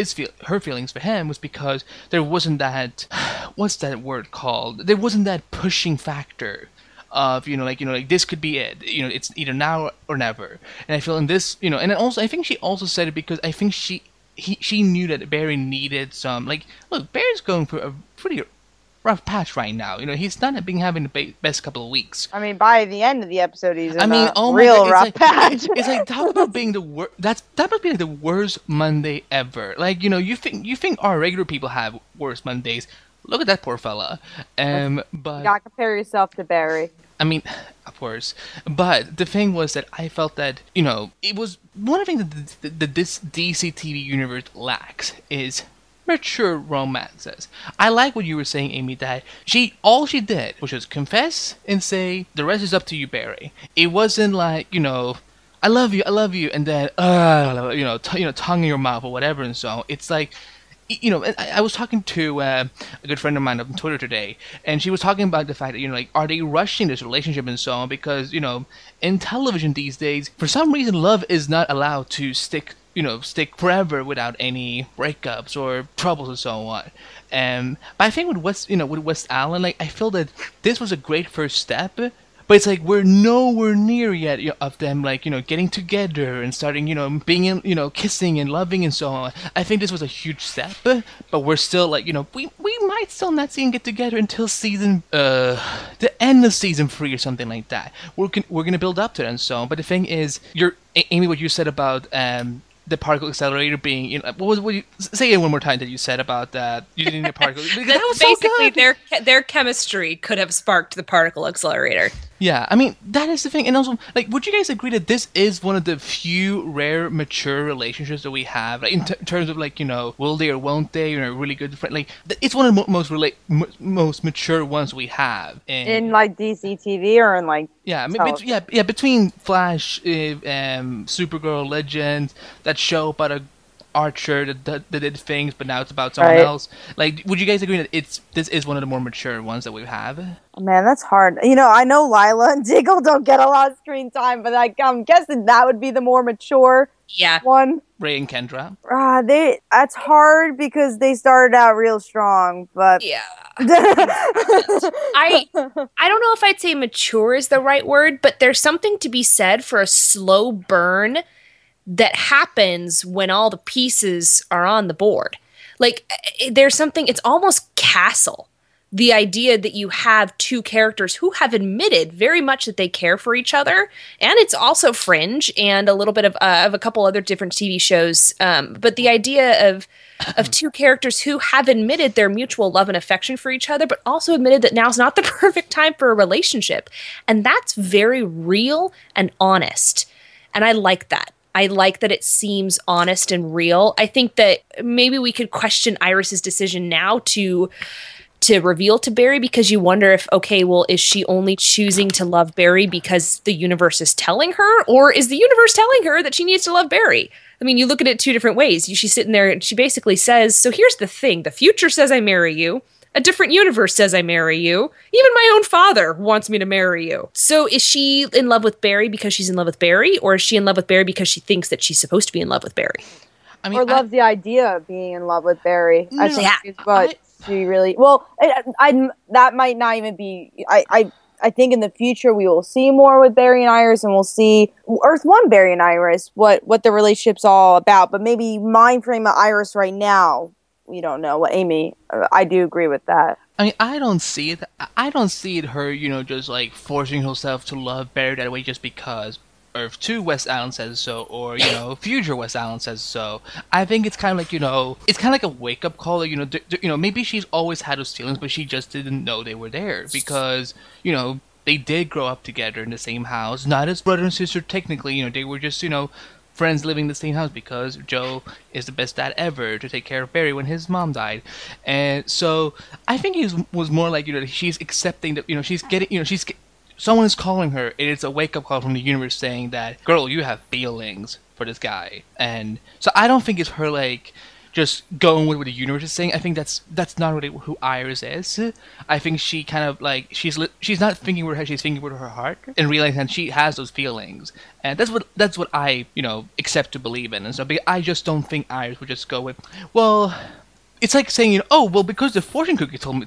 her feelings for him was because there wasn't that... What's that word called? There wasn't that pushing factor of, like this could be it. It's either now or never. And I feel in this, and also I think she also said it because I think she knew that Barry needed some, like, look, Barry's going through a pretty rough patch right now. He's not been having the best couple of weeks. I mean, by the end of the episode, he's rough patch. It's like talk about being the worst. That must be like the worst Monday ever. Like, you think our regular people have worse Mondays. Look at that poor fella. But you gotta compare yourself to Barry. I mean, of course. But the thing was that I felt that, you know, it was one of the things that this DC TV universe lacks is mature romances. I like what you were saying, Amy, that all she did was just confess and say, the rest is up to you, Barry. It wasn't like, you know, I love you, and then, tongue in your mouth or whatever and so on. It's like, you know, I was talking to a good friend of mine on Twitter today, and she was talking about the fact that, you know, like, are they rushing this relationship and so on? Because, you know, in television these days, for some reason, love is not allowed to stick forever without any breakups or troubles and so on. But I think with West Allen, like, I feel that this was a great first step. But it's like we're nowhere near yet of them, like, you know, getting together and starting, you know, being in, you know, kissing and loving and so on. I think this was a huge step, but we're still, like, you know, we might still not see them get together until the end of season 3 or something like that. We're gonna build up to it and so on. But the thing is, Amy, what you said about the particle accelerator being, you know, what you say it one more time that you said about that using the particle. That was basically so good. Their chemistry could have sparked the particle accelerator. Yeah, I mean, that is the thing. And also, like, would you guys agree that this is one of the few rare mature relationships that we have, like, in terms of, like, you know, will they or won't they, or a really good friend? Like, it's one of the most mature ones we have in like DC TV or in like between Flash, Supergirl, Legends, that show about a Archer that did things, but now it's about someone else. Like, would you guys agree that this is one of the more mature ones that we have? Man, that's hard. You know, I know Lila and Diggle don't get a lot of screen time, but I'm guessing that would be the more mature one. Ray and Kendra. That's hard because they started out real strong, but yeah. I don't know if I'd say mature is the right word, but there's something to be said for a slow burn that happens when all the pieces are on the board. Like, there's something, it's almost Castle. The idea that you have two characters who have admitted very much that they care for each other, and it's also Fringe and a little bit of a couple other different TV shows. But the idea of two characters who have admitted their mutual love and affection for each other, but also admitted that now's not the perfect time for a relationship. And that's very real and honest. And I like that. I like that it seems honest and real. I think that maybe we could question Iris's decision now to reveal to Barry, because you wonder if, okay, well, is she only choosing to love Barry because the universe is telling her? Or is the universe telling her that she needs to love Barry? I mean, you look at it two different ways. She's sitting there and she basically says, so here's the thing. The future says I marry you. A different universe says I marry you. Even my own father wants me to marry you. So is she in love with Barry because she's in love with Barry? Or is she in love with Barry because she thinks that she's supposed to be in love with Barry? I mean, or loves the idea of being in love with Barry. No, I think she really... Well, that might not even be... I think in the future we will see more with Barry and Iris, and we'll see Earth 1 Barry and Iris, what the relationship's all about. But maybe mind frame of Iris right now, we don't know. Well, Amy, I do agree with that. I mean, I don't see it. Her, you know, just like forcing herself to love Barry that way just because Earth 2 West Allen says so, or, you know, future West Allen says so. I think it's kind of like, you know, it's kind of like a wake up call. You know, you know, maybe she's always had those feelings, but she just didn't know they were there because, you know, they did grow up together in the same house, not as brother and sister technically. You know, they were just, you know, friends living in the same house because Joe is the best dad ever to take care of Barry when his mom died. And so I think he was more like, you know, she's accepting that, you know, she's getting, you know, she's, someone is calling her. It's a wake up call from the universe saying that, girl, you have feelings for this guy. And so I don't think it's her, like, just going with what the universe is saying. I think that's not really who Iris is. I think she kind of, like, she's not thinking with her head, she's thinking with her heart, and realizing that she has those feelings. And that's what I, you know, accept to believe in. And so I just don't think Iris would just go with, well, it's like saying, you know, oh, well, because the fortune cookie told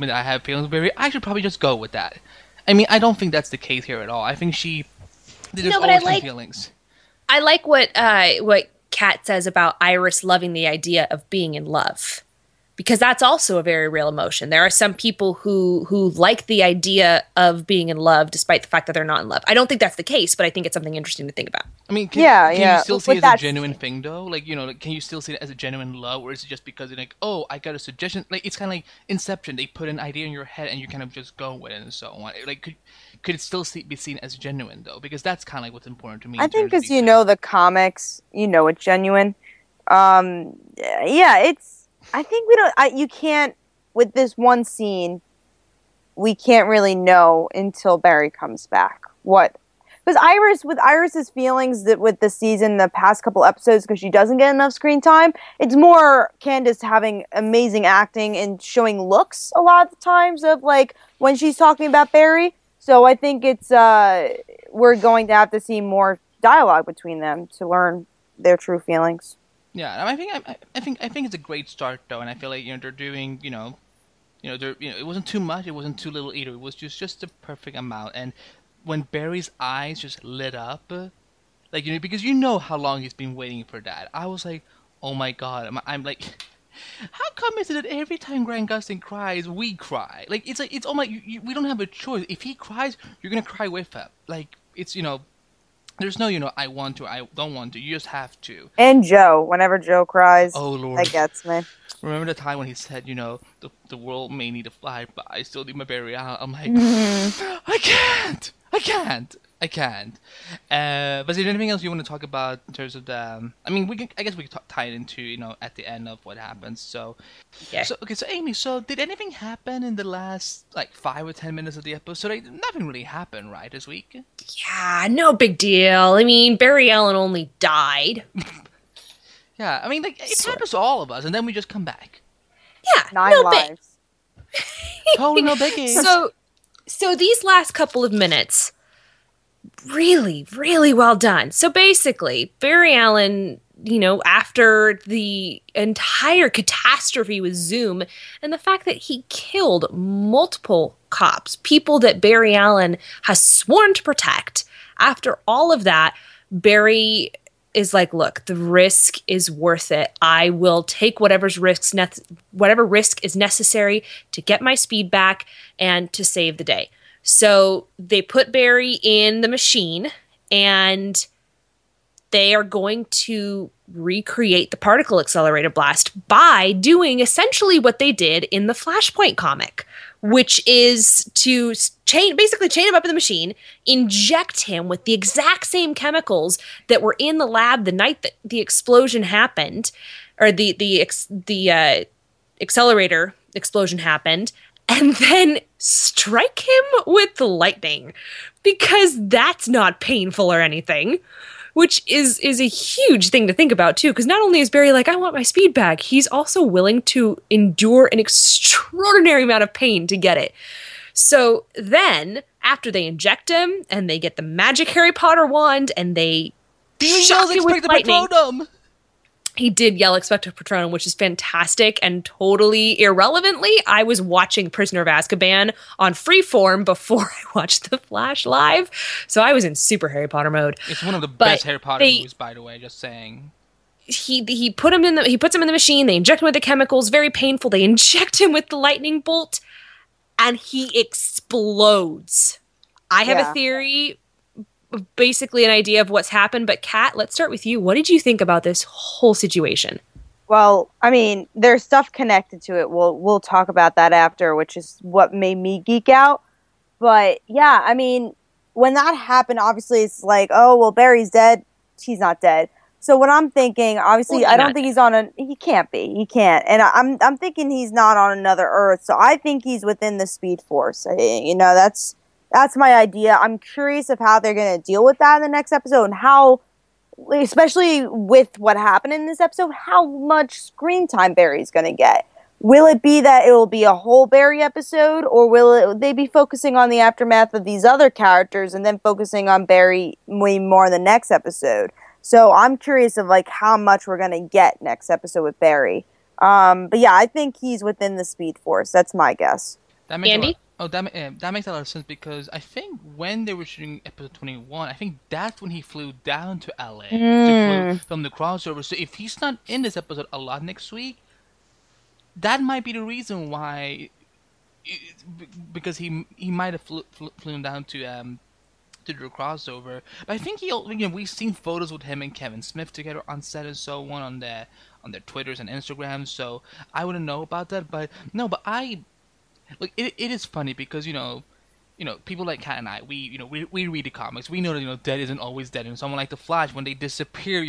me that I have feelings, Barry, I should probably just go with that. I mean, I don't think that's the case here at all. I think there's always feelings. I like what Kat says about Iris loving the idea of being in love. because that's also a very real emotion. There are some people who like the idea of being in love despite the fact that they're not in love. I don't think that's the case, but I think it's something interesting to think about. I mean, can you still see it as a genuine thing, though? Like, you know, like, can you still see it as a genuine love, or is it just because you're like, oh, I got a suggestion? Like, it's kind of like Inception. They put an idea in your head and you kind of just go with it and so on. Like, could it still be seen as genuine, though? Because that's kind of like what's important to me. I think because you know the comics, you know it's genuine. Yeah, it's, I think we don't, you can't, with this one scene, we can't really know until Barry comes back. Because with Iris's feelings that with the season, the past couple episodes, because she doesn't get enough screen time, it's more Candace having amazing acting and showing looks a lot of the times of like when she's talking about Barry. So I think it's, we're going to have to see more dialogue between them to learn their true feelings. Yeah, I think it's a great start though, and I feel like they're doing it wasn't too much, it wasn't too little either. It was just the perfect amount. And when Barry's eyes just lit up, like because how long he's been waiting for that. I was like, oh my god, I'm like, how come is it that every time Grant Gustin cries, we cry? Like it's almost we don't have a choice. If he cries, you're gonna cry with him. Like it's There's no, I want to, I don't want to. You just have to. And Joe, whenever Joe cries, oh Lord, that gets me. Remember the time when he said, the world may need to fly, but I still need my Barry Allen. I'm like, I can't. But is there anything else you want to talk about in terms of the? I mean, I guess we can tie it into, at the end of what happens. So, yeah. So okay, so Amy, did anything happen in the last 5 or 10 minutes of the episode? Nothing really happened, right, this week? Yeah, no big deal. I mean, Barry Allen only died. Yeah, I mean, it happens to all of us, and then we just come back. Yeah, 9 no lives. Totally no biggie. So these last couple of minutes. Really, really well done. So basically, Barry Allen, after the entire catastrophe with Zoom and the fact that he killed multiple cops, people that Barry Allen has sworn to protect, after all of that, Barry is like, look, the risk is worth it. I will take whatever risk is necessary to get my speed back and to save the day. So they put Barry in the machine, and they are going to recreate the particle accelerator blast by doing essentially what they did in the Flashpoint comic, which is to basically chain him up in the machine, inject him with the exact same chemicals that were in the lab the night that the explosion happened, or the accelerator explosion happened, and then strike him with the lightning, because that's not painful or anything, which is a huge thing to think about, too, because not only is Barry like, I want my speed back, he's also willing to endure an extraordinary amount of pain to get it. So then, after they inject him, and they get the magic Harry Potter wand, and they shock him with lightning. He did yell Expecto Patronum, which is fantastic and totally irrelevantly. I was watching Prisoner of Azkaban on Freeform before I watched The Flash live. So I was in super Harry Potter mode. It's one of the best Harry Potter movies, by the way, just saying. He puts him in the machine, they inject him with the chemicals, very painful. They inject him with the lightning bolt, and he explodes. I have a theory, basically an idea of what's happened. But Kat, let's start with you. What did you think about this whole situation? Well, I mean, there's stuff connected to it. We'll talk about that after, which is what made me geek out. But yeah, I mean, when that happened, obviously it's like, oh, well, Barry's dead. He's not dead. So what I'm thinking, obviously, I don't think he's on he can't be. He can't. And I'm thinking he's not on another Earth. So I think he's within the Speed Force. That's my idea. I'm curious of how they're going to deal with that in the next episode, and how, especially with what happened in this episode, how much screen time Barry's going to get. Will it be that it will be a whole Barry episode, or will they be focusing on the aftermath of these other characters and then focusing on Barry way more in the next episode? So I'm curious of how much we're going to get next episode with Barry. But yeah, I think he's within the Speed Force. That's my guess. That makes Andy? That makes a lot of sense, because I think when they were shooting episode 21, I think that's when he flew down to LA from the crossover. So if he's not in this episode a lot next week, that might be the reason why, because he might have flown down to do a crossover. But I think we've seen photos with him and Kevin Smith together on set and so on their Twitters and Instagrams. So I wouldn't know about that, but it is funny because people like Kat and I, we read the comics. We know that dead isn't always dead, and someone like the Flash, when they disappear,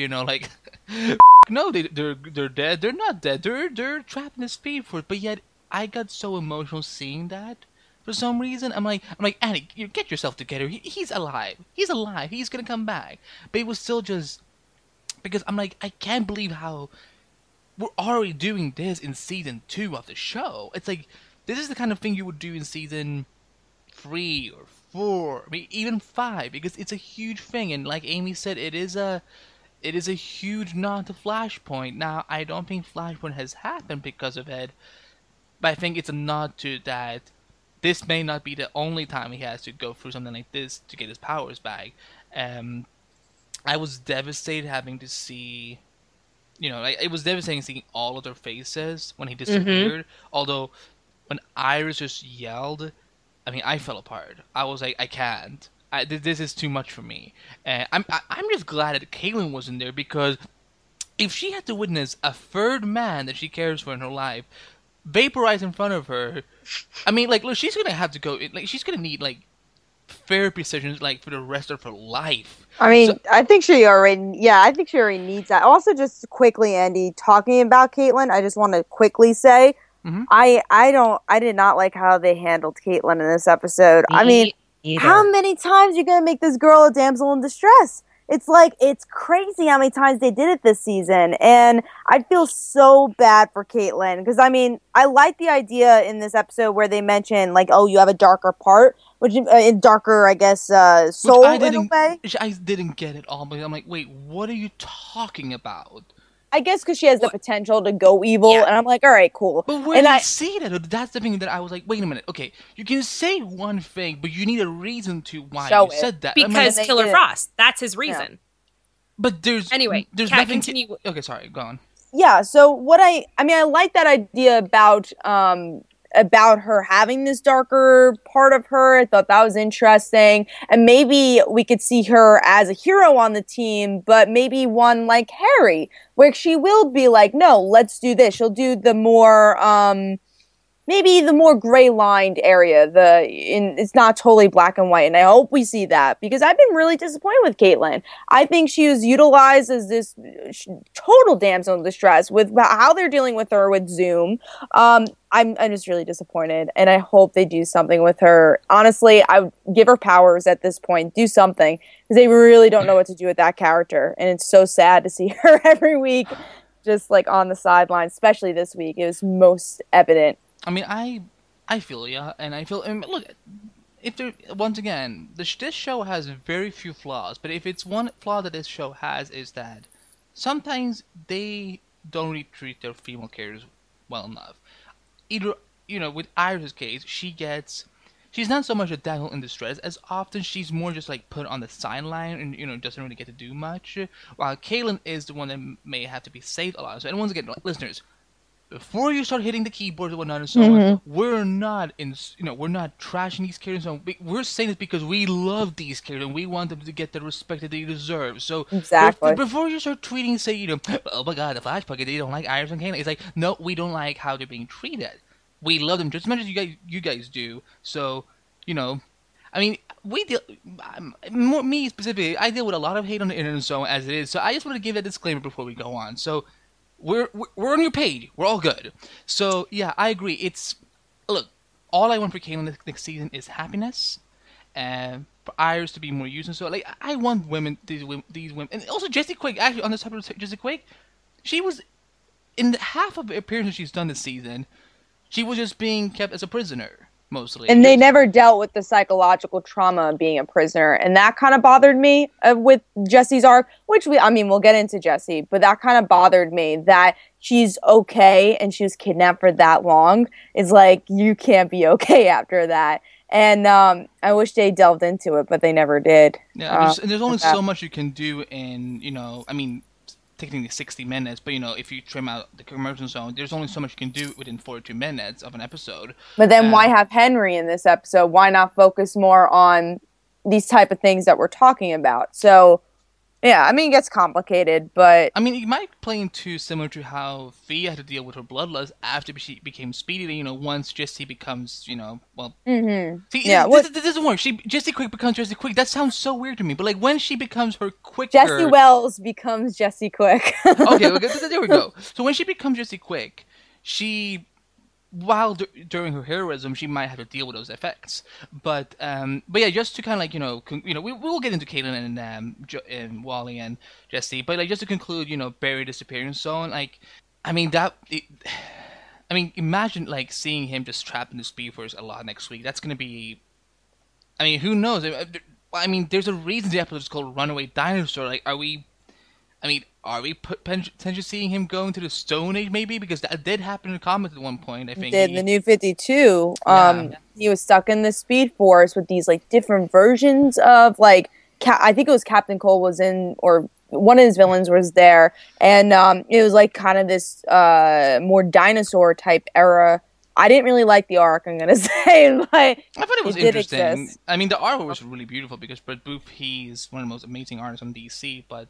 no, they're dead. They're not dead. They're trapped in the speed force. But yet I got so emotional seeing that. For some reason, I'm like, Annie, get yourself together. He's alive. He's alive. He's gonna come back. But it was still just because I'm like, I can't believe how we're already doing this in season 2 of the show. It's like, this is the kind of thing you would do in season 3 or 4, I mean, even 5, because it's a huge thing. And like Amy said, it is a huge nod to Flashpoint. Now, I don't think Flashpoint has happened because of it, but I think it's a nod to that. This may not be the only time he has to go through something like this to get his powers back. I was devastated having to see... it was devastating seeing all of their faces when he disappeared. Mm-hmm. Although, when Iris just yelled, I fell apart. I was like, I can't. This is too much for me. I'm just glad that Caitlin wasn't there, because if she had to witness a third man that she cares for in her life vaporize in front of her, she's gonna have to go. She's gonna need therapy sessions for the rest of her life. I think she already needs that. Also, just quickly, Andy, talking about Caitlin, I just want to quickly say, mm-hmm. I did not like how they handled Caitlin in this episode. Either. How many times are you going to make this girl a damsel in distress? It's crazy how many times they did it this season. And I feel so bad for Caitlin because, I like the idea in this episode where they mentioned, you have a darker part, which darker, I guess, soul in a way. I didn't get it all, but I'm like, wait, what are you talking about? I guess because she has the potential to go evil, yeah. And I'm like, all right, cool. But where did I see that? That's the thing that I was like, wait a minute, okay, you can say one thing, but you need a reason to why you said that. Because Killer Frost, that's his reason. Yeah. But there's nothing. Okay, sorry, go on. Yeah, so what I like that idea about her having this darker part of her. I thought that was interesting. And maybe we could see her as a hero on the team, but maybe one like Harry, where she will be like, no, let's do this. She'll do the more, maybe the more gray-lined area. It's not totally black and white, and I hope we see that, because I've been really disappointed with Caitlin. I think she was utilized as this total damsel in distress with how they're dealing with her with Zoom. I'm just really disappointed, and I hope they do something with her. Honestly, I would give her powers at this point. Do something, because they really don't know what to do with that character, and it's so sad to see her every week just on the sidelines, especially this week. It was most evident. I feel you, and I feel. And look, if there once again, this show has very few flaws. But if it's one flaw that this show has, is that sometimes they don't really treat their female characters well enough. Either with Iris' case, she's not so much a damsel in distress as often she's more just put on the sideline and doesn't really get to do much. While Caitlin is the one that may have to be saved a lot. So, and once again, listeners, before you start hitting the keyboards and whatnot and so mm-hmm. on, we're not we're not trashing these characters. We're saying this because we love these characters and we want them to get the respect that they deserve. So exactly. Before you start tweeting and say, oh my god, the Flashpoint, they don't like Iris and Caitlin. It's like, no, we don't like how they're being treated. We love them just as much as you guys do. So, we deal. Me specifically, I deal with a lot of hate on the internet and so on as it is. So I just want to give that disclaimer before we go on. So. We're on your page. We're all good. So, yeah, I agree. All I want for Caitlyn next season is happiness. And for Iris to be more used. And so, I want women, these women. And also Jesse Quick, actually, on the subject of Jesse Quick, she was, in half of the appearances she's done this season, she was just being kept as a prisoner, mostly. And they never dealt with the psychological trauma of being a prisoner. And that kind of bothered me with Jesse's arc, which we'll get into Jesse, but that kind of bothered me that she's okay and she was kidnapped for that long. It's like, you can't be okay after that. And I wish they delved into it, but they never did. Yeah, there's only so much you can do in, technically 60 minutes, but, you know, if you trim out the commercial zone, there's only so much you can do within 42 minutes of an episode. But then why have Henry in this episode? Why not focus more on these type of things that we're talking about? So, yeah, I mean, it gets complicated, but... I mean, it might play into similar to how Vee had to deal with her blood loss after she became Speedy, you know, once Jesse becomes, you know, well... Mm-hmm. See, yeah, this doesn't work. Jesse Quick becomes Jesse Quick. That sounds so weird to me, but, like, when she becomes her quicker... Jesse Wells becomes Jesse Quick. Okay, there we go. So when she becomes Jesse Quick, she... While during her heroism, she might have to deal with those effects, but yeah, just to kind of like we'll get into Caitlin and Wally and Jesse, but like just to conclude, you know, Barry disappearing zone, like, I mean imagine like seeing him just trapped in the Speedforce a lot next week. That's gonna be, I mean, who knows? I mean, there's a reason the episode's called "Runaway Dinosaur." Like, are we potentially seeing him go into the Stone Age, maybe? Because that did happen in the comics at one point, I think. Did the New 52. Yeah. He was stuck in the Speed Force with these, like, different versions of, like... I think it was Captain Cole was in... Or one of his villains was there. And it was, like, kind of this more dinosaur-type era. I didn't really like the arc, I'm going to say. But I thought it was interesting. Exist. I mean, the artwork was really beautiful because Brett Boop, he's one of the most amazing artists on DC. But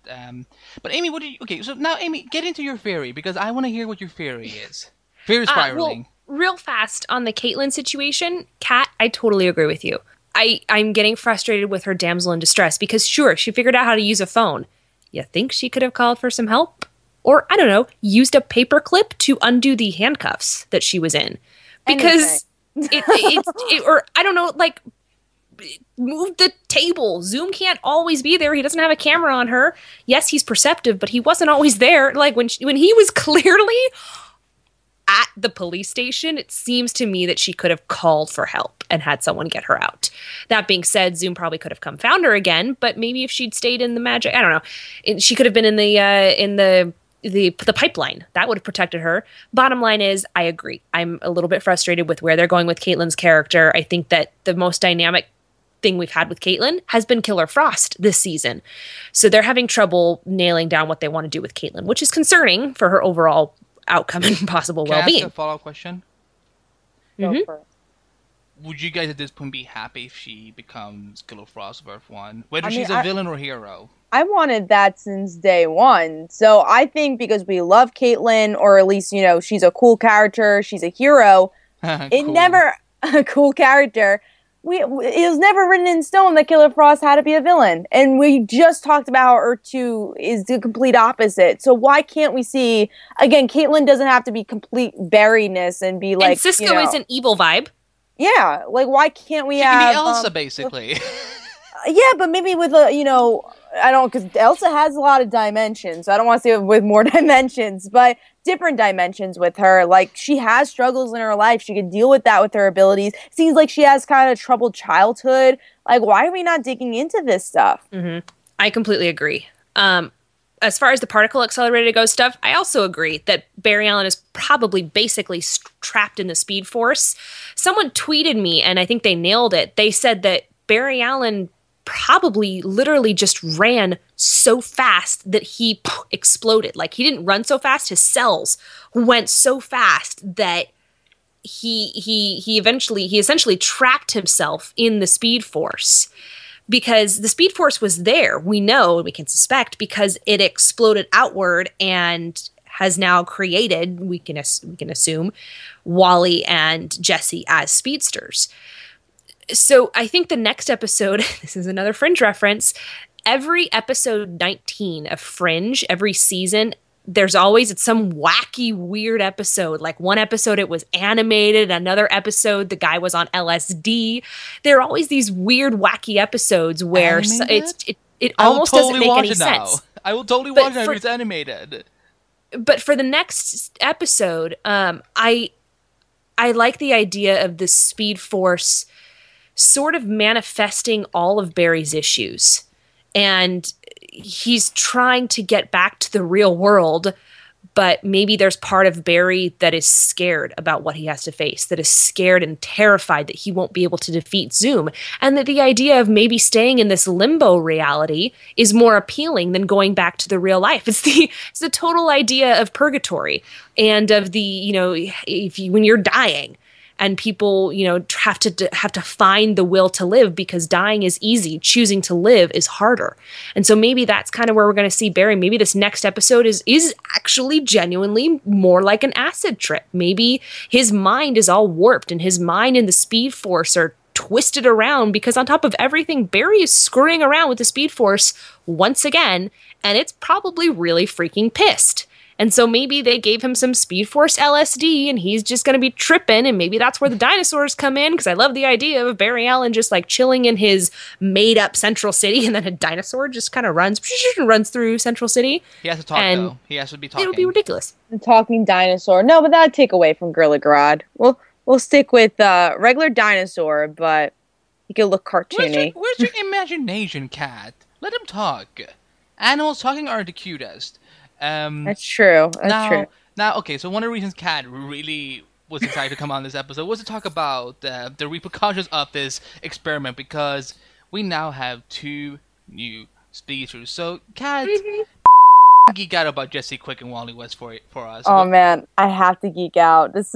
Amy, what did you... Okay, so now, Amy, get into your theory because I want to hear what your theory is. Fear is spiraling. Well, real fast on the Caitlyn situation, Kat, I totally agree with you. I'm getting frustrated with her damsel in distress because, sure, she figured out how to use a phone. You think she could have called for some help? Or, I don't know, used a paperclip to undo the handcuffs that she was in. Because or I don't know, like, move the table. Zoom can't always be there. He doesn't have a camera on her. Yes, he's perceptive, but he wasn't always there. Like, when he was clearly at the police station, it seems to me that she could have called for help and had someone get her out. That being said, Zoom probably could have come found her again, but maybe if she'd stayed in the magic, I don't know. She could have been in the pipeline. That would have protected her. Bottom line is, I agree. I'm a little bit frustrated with where they're going with Caitlyn's character. I think that the most dynamic thing we've had with Caitlyn has been Killer Frost this season. So they're having trouble nailing down what they want to do with Caitlyn, which is concerning for her overall outcome and possible well-being. Can I ask a follow-up question? Mm-hmm. Would you guys at this point be happy if she becomes Killer Frost of Earth 1? Whether she's a villain or hero? I wanted that since day one. So I think because we love Caitlyn, or at least, you know, she's a cool character, she's a hero. A cool character. It was never written in stone that Killer Frost had to be a villain. And we just talked about how Earth 2 is the complete opposite. So why can't we see... Again, Caitlyn doesn't have to be complete Barryness and be like... And Cisco is an evil vibe. Yeah. Like, why can't we have... She can be Elsa, basically. Yeah, but maybe with a, you know... I don't, because Elsa has a lot of dimensions. So I don't want to say with more dimensions, but different dimensions with her. Like, she has struggles in her life. She could deal with that with her abilities. Seems like she has kind of troubled childhood. Like, why are we not digging into this stuff? Mm-hmm. I completely agree. As far as the particle accelerator goes stuff, I also agree that Barry Allen is probably basically trapped in the Speed Force. Someone tweeted me, and I think they nailed it. They said that Barry Allen probably literally just ran so fast that he exploded. Like, he didn't run so fast. His cells went so fast that he essentially trapped himself in the Speed Force, because the Speed Force was there. We know, and we can suspect, because it exploded outward and has now created, we can assume, Wally and Jesse as speedsters. So I think the next episode, this is another Fringe reference, every episode 19 of Fringe, every season, it's some wacky, weird episode. Like, one episode it was animated, another episode the guy was on LSD. There are always these weird, wacky episodes where it almost doesn't make any sense. I will totally watch it now if it's animated. But for the next episode, I like the idea of the Speed Force sort of manifesting all of Barry's issues, and he's trying to get back to the real world, But maybe there's part of Barry that is scared about what he has to face, that is scared and terrified that he won't be able to defeat Zoom, and that the idea of maybe staying in this limbo reality is more appealing than going back to the real life. It's the total idea of purgatory and of the, you know, when you're dying and people, you know, have to find the will to live because dying is easy. Choosing to live is harder. And so maybe that's kind of where we're going to see Barry. Maybe this next episode is actually genuinely more like an acid trip. Maybe his mind is all warped and his mind and the Speed Force are twisted around, because on top of everything, Barry is screwing around with the Speed Force once again, and it's probably really freaking pissed. And so maybe they gave him some Speed Force LSD and he's just going to be tripping. And maybe that's where the dinosaurs come in, because I love the idea of Barry Allen just like chilling in his made up Central City, and then a dinosaur just kind of runs through Central City. He has to talk, though. He has to be talking. It would be ridiculous. The talking dinosaur. No, but that would take away from Gorilla Grodd. We'll stick with regular dinosaur, but he could look cartoony. Where's your imagination, Kat? Let him talk. Animals talking are the cutest. That's true. That's true. Now, okay, so one of the reasons Kat really was excited to come on this episode was to talk about the repercussions of this experiment, because we now have two new speakers. So, Kat, geek out about Jesse Quick and Wally West for us. Oh, man, I have to geek out. This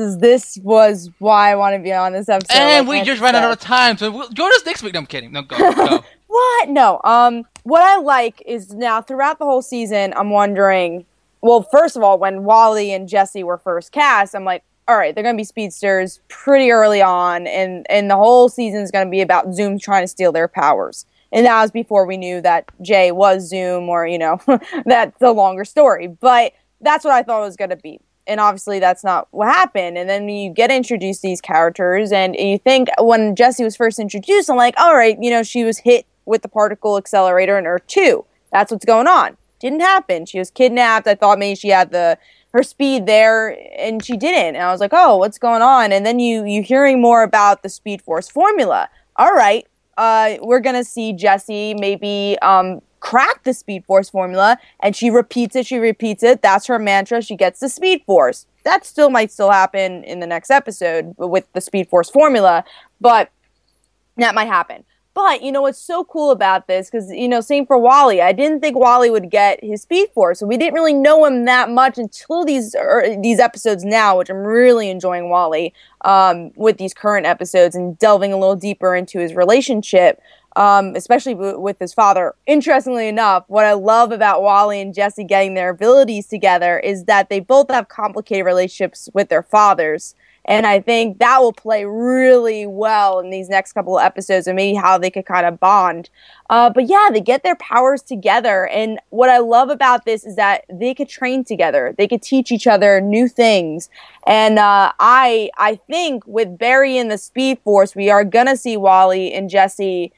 was why I want to be on this episode. And we just ran out of time, so join us next week. No, I'm kidding. No, go. What? No. What I like is now throughout the whole season, I'm wondering, well, first of all, when Wally and Jesse were first cast, I'm like, all right, they're going to be speedsters pretty early on. And the whole season is going to be about Zoom trying to steal their powers. And that was before we knew that Jay was Zoom, or, you know, that's a longer story. But that's what I thought it was going to be. And obviously that's not what happened. And then you get introduced to these characters, and you think when Jesse was first introduced, I'm like, all right, you know, she was hit with the particle accelerator in Earth 2. That's what's going on. Didn't happen. She was kidnapped. I thought maybe she had her speed there, and she didn't. And I was like, oh, what's going on? And then you hearing more about the Speed Force formula. All right, we're going to see Jesse maybe crack the Speed Force formula, and she repeats it. That's her mantra. She gets the Speed Force. That still might happen in the next episode with the Speed Force formula, but that might happen. But, you know, what's so cool about this, because, you know, same for Wally. I didn't think Wally would get his Speed Force, so we didn't really know him that much until these episodes now, which I'm really enjoying Wally with these current episodes and delving a little deeper into his relationship, especially with his father. Interestingly enough, what I love about Wally and Jesse getting their abilities together is that they both have complicated relationships with their fathers. And I think that will play really well in these next couple of episodes, and maybe how they could kind of bond. But yeah, they get their powers together. And what I love about this is that they could train together. They could teach each other new things. And I think with Barry and the Speed Force, we are going to see Wally and Jesse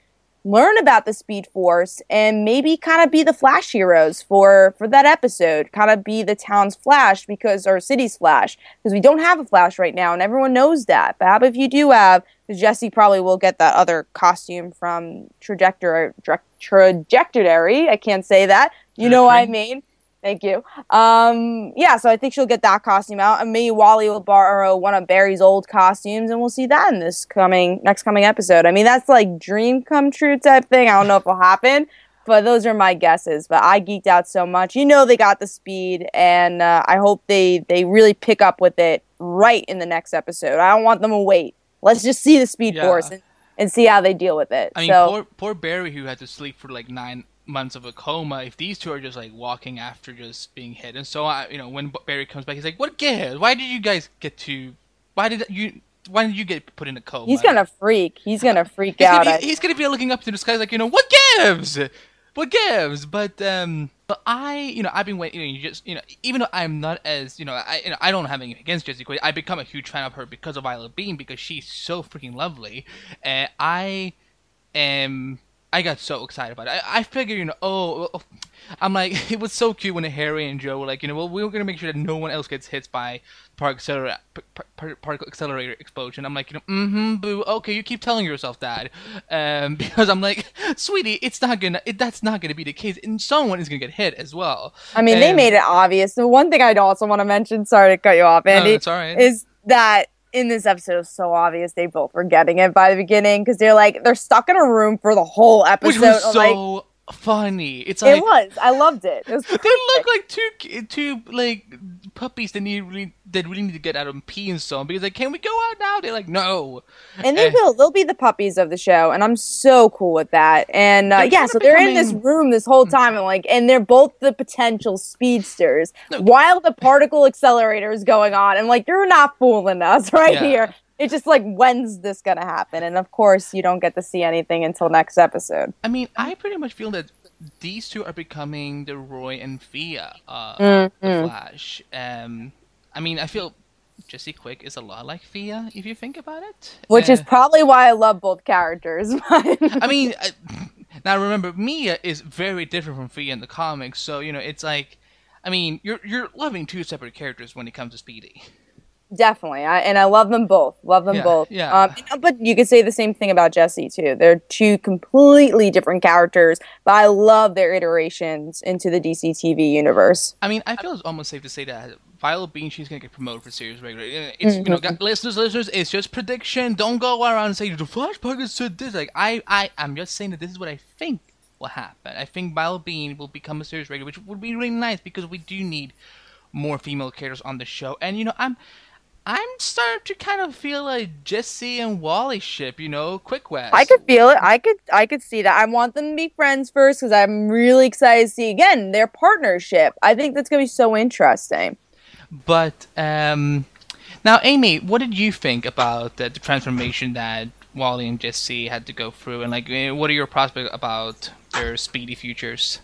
learn about the Speed Force and maybe kind of be the Flash heroes for that episode, kind of be the town's Flash or city's Flash, because we don't have a Flash right now, and everyone knows that. But how about if you do have, because Jesse probably will get that other costume from Trajectory, I can't say that. You know what I mean? Thank you. Yeah, so I think she'll get that costume out, and maybe Wally will borrow one of Barry's old costumes, and we'll see that in this next coming episode. I mean, that's like dream come true type thing. I don't know if it'll happen, but those are my guesses. But I geeked out so much. You know, they got the speed, and I hope they really pick up with it right in the next episode. I don't want them to wait. Let's just see the Speed Force and see how they deal with it. I mean, poor Barry, who had to sleep for like 9 months of a coma. If these two are just like walking after just being hit, and so I, you know, when Barry comes back, he's like, "What gives? Why did you get put in a coma?" He's gonna freak. He's gonna freak out. He's gonna be looking up to the sky like, you know, "What gives? What gives?" But I, you know, I've been waiting. You know, even though I'm not as, you know, I don't have anything against Jessie Quick. I become a huge fan of her because of Violet Beam, because she's so freaking lovely, and I am. I got so excited about it. I figured, you know, I'm like, it was so cute when Harry and Joe were like, you know, well, we're going to make sure that no one else gets hit by particle accelerator explosion. I'm like, you know, boo, okay, you keep telling yourself that. Because I'm like, sweetie, that's not going to be the case. And someone is going to get hit as well. I mean, they made it obvious. The one thing I'd also want to mention, sorry to cut you off, Andy, no, it's all right. Is that in this episode, it was so obvious they both were getting it by the beginning, because they're like, they're stuck in a room for the whole episode. Which was so funny. It's like, it was. I loved it. It was they look like two like puppies that really need to get out and pee and so on. Because like, can we go out now? They're like, no. And they will. They'll be the puppies of the show, and I'm so cool with that. And so they're in this room this whole time, and like, and they're both the potential speedsters while the particle accelerator is going on. And like, you're not fooling us here. It's just like, when's this going to happen? And of course, you don't get to see anything until next episode. I mean, I pretty much feel that these two are becoming the Roy and Thea of The Flash. I mean, I feel Jesse Quick is a lot like Thea, if you think about it. Which is probably why I love both characters. I mean, now remember, Mia is very different from Thea in the comics. So, you know, it's like, I mean, you're loving two separate characters when it comes to Speedy. Definitely, I love them both. Yeah. But you could say the same thing about Jesse too. They're two completely different characters, but I love their iterations into the DC TV universe. I mean, I feel it's almost safe to say that Violet Bean, she's gonna get promoted for series regular. It's you know, listeners, it's just prediction. Don't go around and say the Flashpoint said this. Like I'm just saying that this is what I think will happen. I think Violet Bean will become a series regular, which would be really nice because we do need more female characters on the show. And you know, I'm starting to kind of feel like Jesse and Wally ship, you know, Quick West. I could feel it. I could see that. I want them to be friends first because I'm really excited to see, again, their partnership. I think that's going to be so interesting. But now, Amy, what did you think about the transformation that Wally and Jesse had to go through? And, like, what are your prospects about their speedy futures?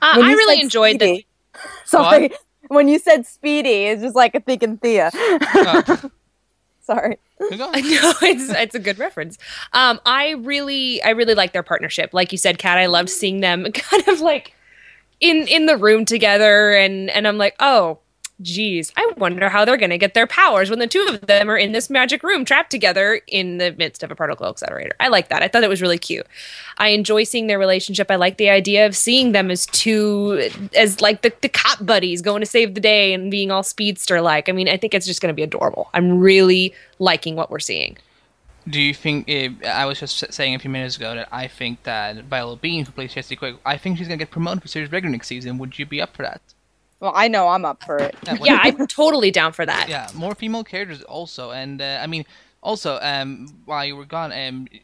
I really enjoyed this. Sorry. What? When you said speedy, it's just like a thinking Thea. Sorry. No, it's a good reference. I really like their partnership. Like you said, Kat, I loved seeing them kind of like in the room together, and I'm like, oh, geez, I wonder how they're gonna get their powers when the two of them are in this magic room trapped together in the midst of a particle accelerator. I like that. I thought it was really cute. I enjoy seeing their relationship. I like the idea of seeing them as the cop buddies going to save the day and being all speedster like. I mean, I think it's just gonna be adorable. I'm really liking what we're seeing. Do you think I was just saying a few minutes ago that I think that Viola Bean, who plays Jesse Quick, I think she's gonna get promoted for series regular next season. Would you be up for that? Well, I know I'm up for it. Yeah, I'm totally down for that. Yeah, more female characters also. And, I mean, also, while you were gone,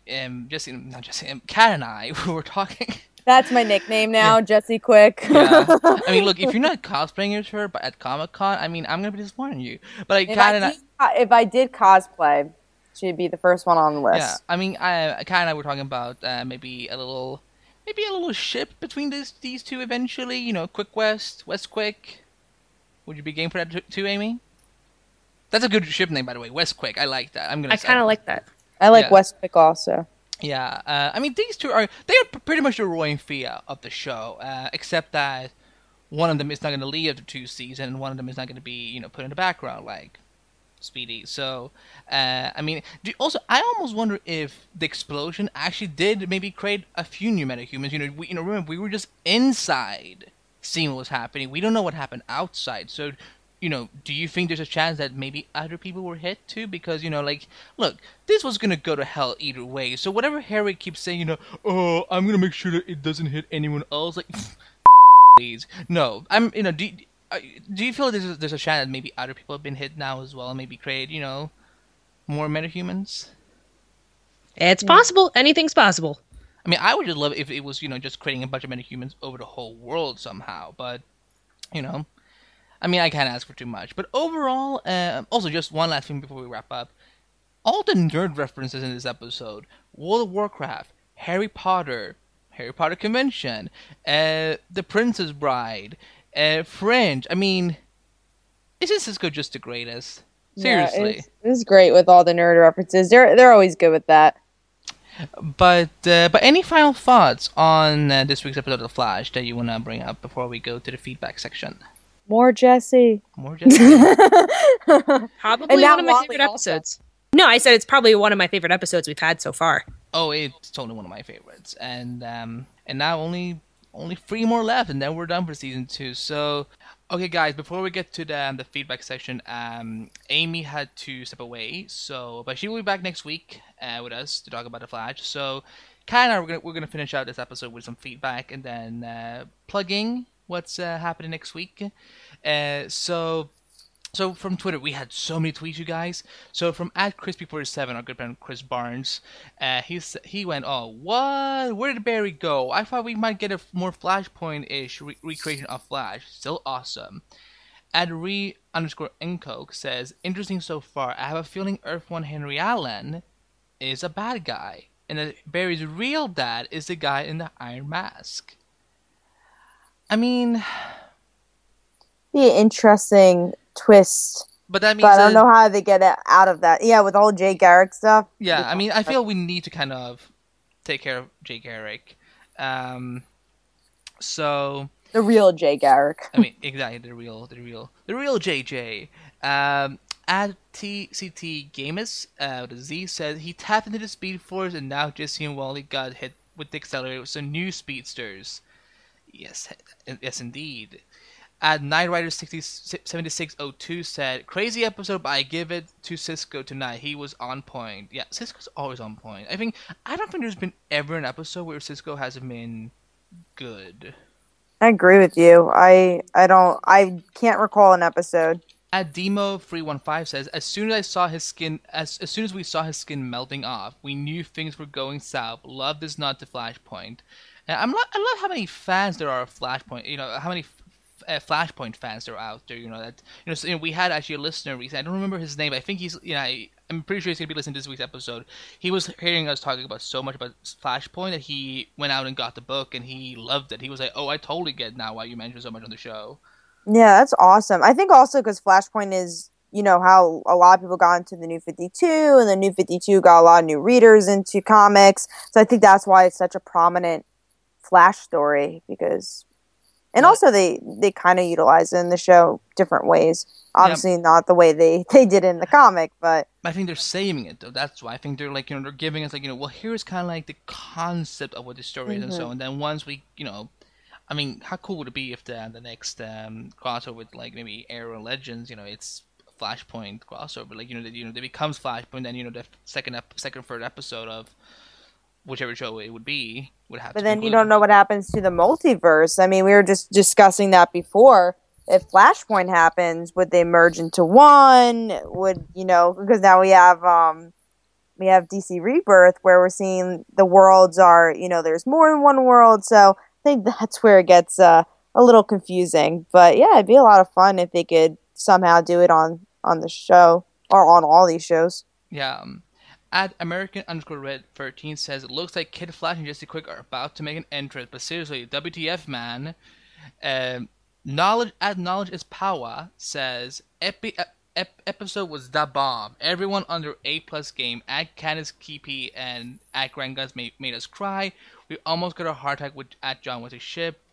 Kat and I were talking. That's my nickname now, Jesse Quick. Yeah. I mean, look, if you're not cosplaying as her but at Comic-Con, I mean, I'm going to be disappointing you. But like, if I did cosplay, she'd be the first one on the list. Yeah, I mean, Kat and I were talking about maybe a little ship between these two eventually, you know, Quick West, West Quick. Would you be game for that too, Amy? That's a good ship name, by the way, West Quick. I like that. I kind of like that. I like West Quick also. Yeah. I mean, these two are pretty much the Roy and Thea of the show, except that one of them is not going to leave after two seasons, and one of them is not going to be, you know, put in the background like Speedy. So, I mean, I almost wonder if the explosion actually did maybe create a few new metahumans. You know, remember, we were just inside seeing what was happening. We don't know what happened outside. So, you know, do you think there's a chance that maybe other people were hit too? Because, you know, like, look, this was going to go to hell either way. So whatever Harry keeps saying, you know, oh, I'm going to make sure that it doesn't hit anyone else. Like, please. No, do you feel there's a chance that maybe other people have been hit now as well and maybe create, you know, more metahumans? It's possible. Anything's possible. I mean, I would just love it if it was, you know, just creating a bunch of metahumans over the whole world somehow. But, you know, I mean, I can't ask for too much. But overall, also just one last thing before we wrap up. All the nerd references in this episode, World of Warcraft, Harry Potter Convention, The Princess Bride, Fringe. I mean, isn't Cisco just the greatest? Seriously, yeah, it's great with all the nerd references. They're always good with that. But any final thoughts on this week's episode of The Flash that you want to bring up before we go to the feedback section? More Jesse. Probably one of my favorite episodes. No, I said it's probably one of my favorite episodes we've had so far. Oh, it's totally one of my favorites. And now only 3 more left, and then we're done for season 2. So, okay, guys, before we get to the feedback section, Amy had to step away, but she will be back next week with us to talk about The Flash. So, Kat and I, we're gonna finish out this episode with some feedback, and then plugging what's happening next week. So from Twitter, we had so many tweets, you guys. So from @Crispy47, our good friend Chris Barnes, he went, "Oh, what? Where did Barry go? I thought we might get a more Flashpoint-ish recreation of Flash. Still awesome." @Re_Encoke says, "Interesting so far. I have a feeling Earth 1 Henry Allen is a bad guy, and that Barry's real dad is the guy in the Iron Mask." I mean, be interesting twist, but that means I don't know how they get out of that. Yeah, with all Jay Garrick stuff. Yeah, I mean, I feel we need to kind of take care of Jay Garrick. So the real Jay Garrick. I mean, exactly the real JJ. @TCTGamus with a Z says, "He tapped into the Speed Force, and now Jesse and Wally got hit with the accelerator. So new speedsters." Yes, indeed. @NightRider7602 said, "Crazy episode, but I give it to Cisco tonight. He was on point." Yeah, Cisco's always on point. I don't think there's been ever an episode where Cisco hasn't been good. I agree with you. I can't recall an episode. @Demo315 says, as soon as we saw his skin melting off, we knew things were going south. Love this nod to Flashpoint. I love how many fans there are of Flashpoint. You know how many Flashpoint fans are out there, so we had actually a listener recently. I don't remember his name, but I think I'm pretty sure he's gonna be listening to this week's episode. He was hearing us talking about so much about Flashpoint that he went out and got the book, and he loved it. He was like, "Oh, I totally get now why you mentioned so much on the show." Yeah, that's awesome. I think also because Flashpoint is, how a lot of people got into the New 52, and the New 52 got a lot of new readers into comics, so I think that's why it's such a prominent Flash story, because... And also they kind of utilize it in the show different ways. Obviously not the way they did in the comic, but... I think they're saving it, though. That's why I think they're, they're giving us, here's kind of, the concept of what the story is and so on. And then once we, I mean, how cool would it be if the next crossover with, maybe Arrow Legends, it's Flashpoint crossover. It becomes Flashpoint, then, the second, third episode of whichever show it would be, would have. But then you don't know what happens to the multiverse. I mean, we were just discussing that before. If Flashpoint happens, would they merge into one? Would, because now we have DC Rebirth, where we're seeing the worlds are, there's more than one world. So I think that's where it gets a little confusing. But yeah, it'd be a lot of fun if they could somehow do it on the show, or on all these shows. Yeah. @American_Red13 says, "It looks like Kid Flash and Jesse Quick are about to make an entrance, but seriously, WTF, man." Knowledge is power says, episode was da bomb. Everyone under A+ game, @Candice Keepy and @GrantGuns made us cry. We almost got a heart attack with @John with his ship.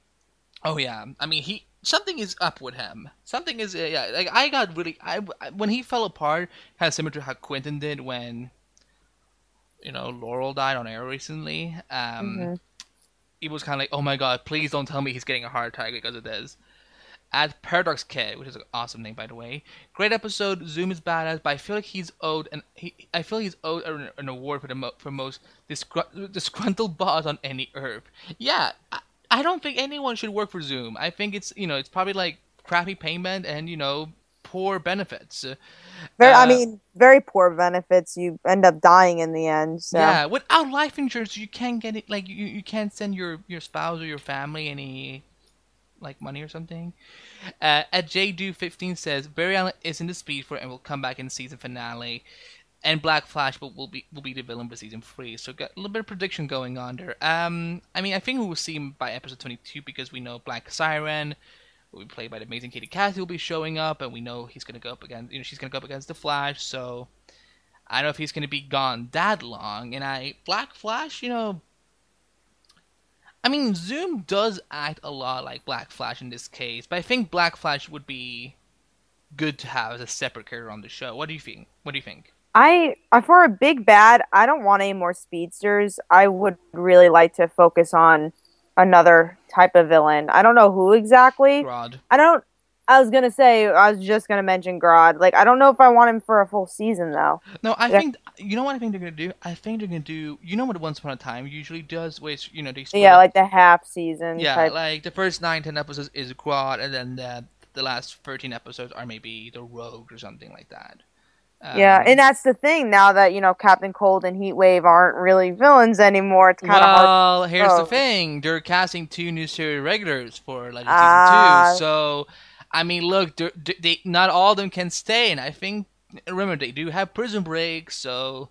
Oh yeah, I mean something is up with him. Something is when he fell apart, kind of similar to how Quentin did when Laurel died on air recently. It was kind of like, oh my god, please don't tell me he's getting a heart attack because of this. @ParadoxKid, which is an awesome name, by the way. "Great episode. Zoom is badass, but I feel like he's owed an award for most disgruntled boss on any Earth." Yeah, I don't think anyone should work for Zoom. I think it's it's probably crappy payment and poor benefits. Very poor benefits. You end up dying in the end. So. Yeah, without life insurance, you can't get it. You can't send your spouse or your family any money or something. @JDo15 says, "Barry Allen is in the Speed Force and will come back in the season finale, and Black Flash will be the villain for season 3. So got a little bit of prediction going on there. I think we will see him by episode 22 because we know Black Siren, will be played by the amazing Katie Cassidy, will be showing up, and we know she's gonna go up against the Flash. So I don't know if he's going to be gone that long. And Black Flash, you know, I mean, Zoom does act a lot like Black Flash in this case, but I think Black Flash would be good to have as a separate character on the show. What do you think? For a big bad, I don't want any more speedsters. I would really like to focus on another type of villain. I don't know who exactly. Grodd. I was just going to mention Grodd. Like, I don't know if I want him for a full season, though. No, I think... You know what I think they're going to do? I think they're going to do... You know what Once Upon a Time usually does? Which, you know, they... Yeah, like the half-season type. Like the first 9-10 episodes is Grodd, and then the last 13 episodes are maybe the Rogue or something like that. Yeah, and that's the thing. Now that, you know, Captain Cold and Heat Wave aren't really villains anymore, it's kind of hard. Well, here's the thing. They're casting two new series regulars for, like, season 2, so... I mean, look, they not all of them can stay, and I think, remember, they do have prison breaks, so,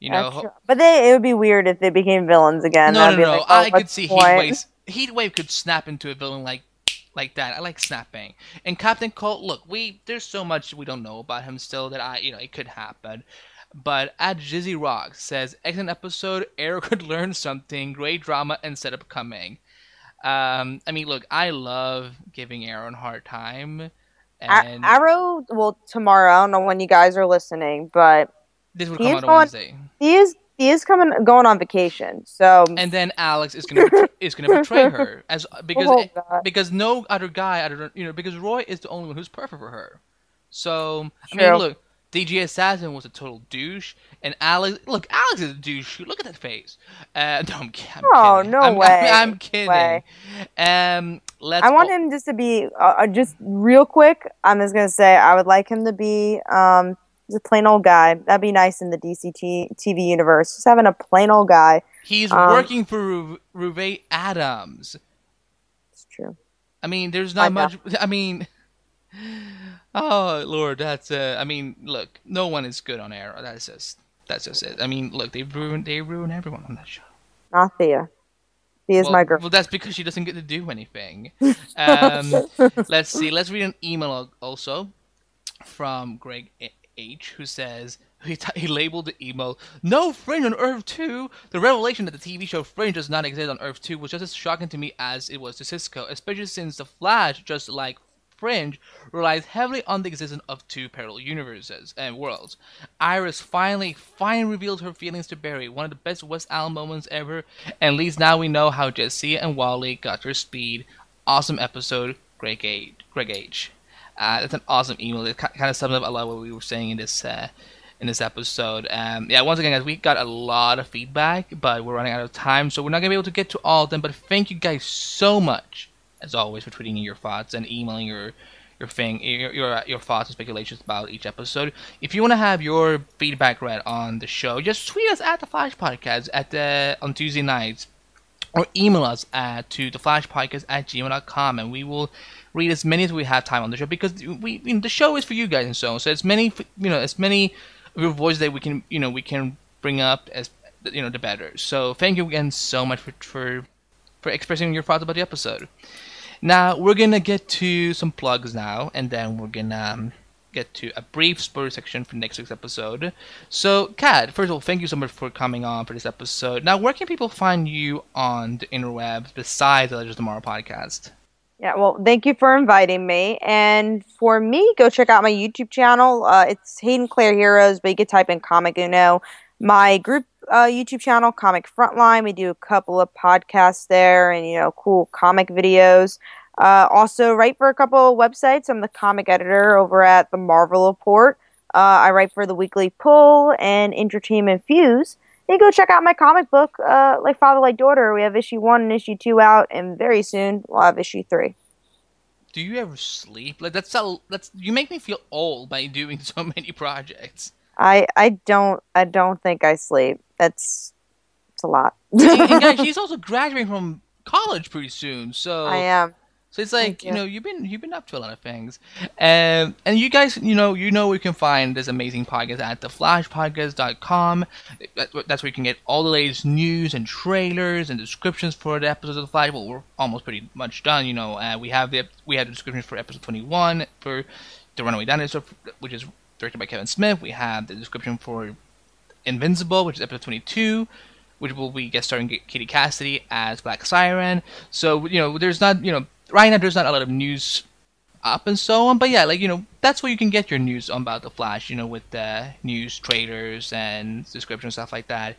you know. True. But it would be weird if they became villains again. No. Like, I could see Heatwave could snap into a villain like that. I like snapping. And Captain Cold, look, there's so much we don't know about him still that it could happen. But @JizzyRock says, excellent episode, Arrow could learn something, great drama, and setup coming. I mean, look, I love giving Arrow a hard time. And Arrow, well, tomorrow, I don't know when you guys are listening, but this would come out on Wednesday. He is going on vacation, so. And then Alex is going to betray her because no other guy, because Roy is the only one who's perfect for her. So I mean, look, DG Assassin was a total douche, and Alex is a douche. Look at that face. No, I'm kidding. Oh, no way. I'm kidding. Way. I want him just to be, just real quick, I'm just going to say, I would like him to be just a plain old guy. That'd be nice in the DC TV universe, just having a plain old guy. He's working for Ruvee Adams. It's true. I mean, there's not much, I mean... Oh Lord, that's look, no one is good on Arrow. That's just it. I mean, look, they ruin everyone on that show. Not Thea. Thea's my girl. Well, that's because she doesn't get to do anything. Let's see. Let's read an email also from Greg H, who says he labeled the email "No Fringe on Earth 2." The revelation that the TV show Fringe does not exist on Earth 2 was just as shocking to me as it was to Cisco, especially since The Flash, just like Fringe, relies heavily on the existence of two parallel universes and worlds. Iris finally revealed her feelings to Barry, one of the best West Allen moments ever, and at least now we know how Jesse and Wally got their speed. Awesome episode, Greg H. That's an awesome email that kind of sums up a lot of what we were saying in this episode. Once again, guys, we got a lot of feedback, but we're running out of time, so we're not going to be able to get to all of them, but thank you guys so much, as always, for tweeting in your thoughts and emailing your thoughts and speculations about each episode. If you want to have your feedback read on the show, just tweet us at The Flash Podcast on Tuesday nights, or email us to theflashpodcast@gmail.com, and we will read as many as we have time on the show, because the show is for you guys and so on. So as many of your voices that we can bring up, as you know, the better. So thank you again so much for expressing your thoughts about the episode. Now, we're going to get to some plugs now, and then we're going to get to a brief spoiler section for next week's episode. So, Kat, first of all, thank you so much for coming on for this episode. Now, where can people find you on the interwebs besides the Legends of Tomorrow podcast? Yeah, well, thank you for inviting me. And for me, go check out my YouTube channel. It's Hayden Claire Heroes, but you can type in Comic Uno. My group YouTube channel, Comic Frontline, we do a couple of podcasts there and, you know, cool comic videos. Also write for a couple of websites. I'm the comic editor over at The Marvel Report. I write for The Weekly Pull and Entertainment Fuse. You go check out my comic book, Like Father, Like Daughter. We have issue 1 and issue 2 out, and very soon we'll have issue 3. Do you ever sleep? Like, you make me feel old by doing so many projects. I don't think I sleep. It's a lot. And guys, she's also graduating from college pretty soon, so I am. So it's like, you know, you've been up to a lot of things. And you guys, you know we can find this amazing podcast at theflashpodcast.com. That's where you can get all the latest news and trailers and descriptions for the episodes of The Flash. Well, we're almost pretty much done, you know. We have the descriptions for episode 21 for The Runaway Dinosaur, which is directed by Kevin Smith. We have the description for Invincible, which is episode 22, which will be guest starring Katie Cassidy as Black Siren. So, you know, there's not, you know, right now there's not a lot of news up and so on, but yeah, like, you know, that's where you can get your news about The Flash, you know, with the news trailers and descriptions, stuff like that.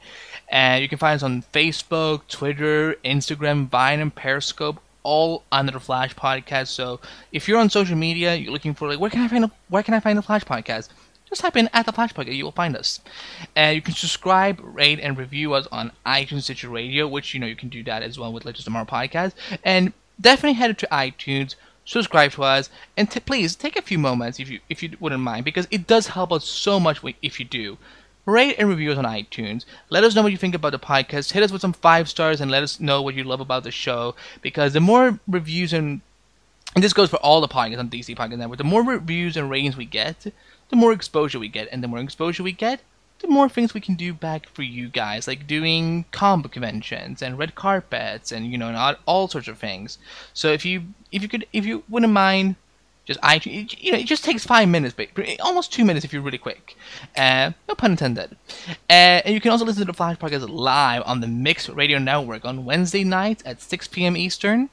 And you can find us on Facebook, Twitter, Instagram, Vine, and Periscope, all under The Flash Podcast. So if you're on social media, you're looking for, like, where can I find The Flash Podcast? Just type in @The Flash Podcast, you will find us. And you can subscribe, rate, and review us on iTunes, Stitcher Radio, which, you know, you can do that as well with Legends of Tomorrow Podcast. And definitely head to iTunes, subscribe to us, and please take a few moments if you wouldn't mind, because it does help us so much if you do. Rate and review us on iTunes. Let us know what you think about the podcast. Hit us with some 5 stars and let us know what you love about the show, because the more reviews and this goes for all the podcasts on DC Podcast Network, the more reviews and ratings we get, the more exposure we get, and the more exposure we get, the more things we can do back for you guys, like doing comic book conventions and red carpets and, you know, and all sorts of things. So if you wouldn't mind, just iTunes, you know, it just takes 5 minutes, but almost 2 minutes if you're really quick. No pun intended. And you can also listen to The Flash Podcast live on the Mix Radio Network on Wednesday nights at 6 p.m. Eastern.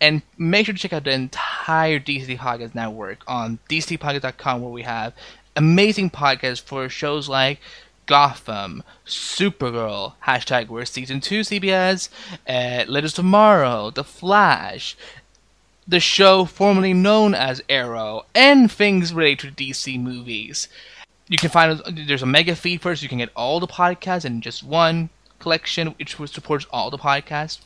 And make sure to check out the entire DC Podcast Network on dcpodcast.com, where we have amazing podcasts for shows like Gotham, Supergirl, # We're Season 2 CBS, Legends of Tomorrow, The Flash, the show formerly known as Arrow, and things related to DC movies. You can find there's a mega feed first, so you can get all the podcasts in just one collection, which supports all the podcasts.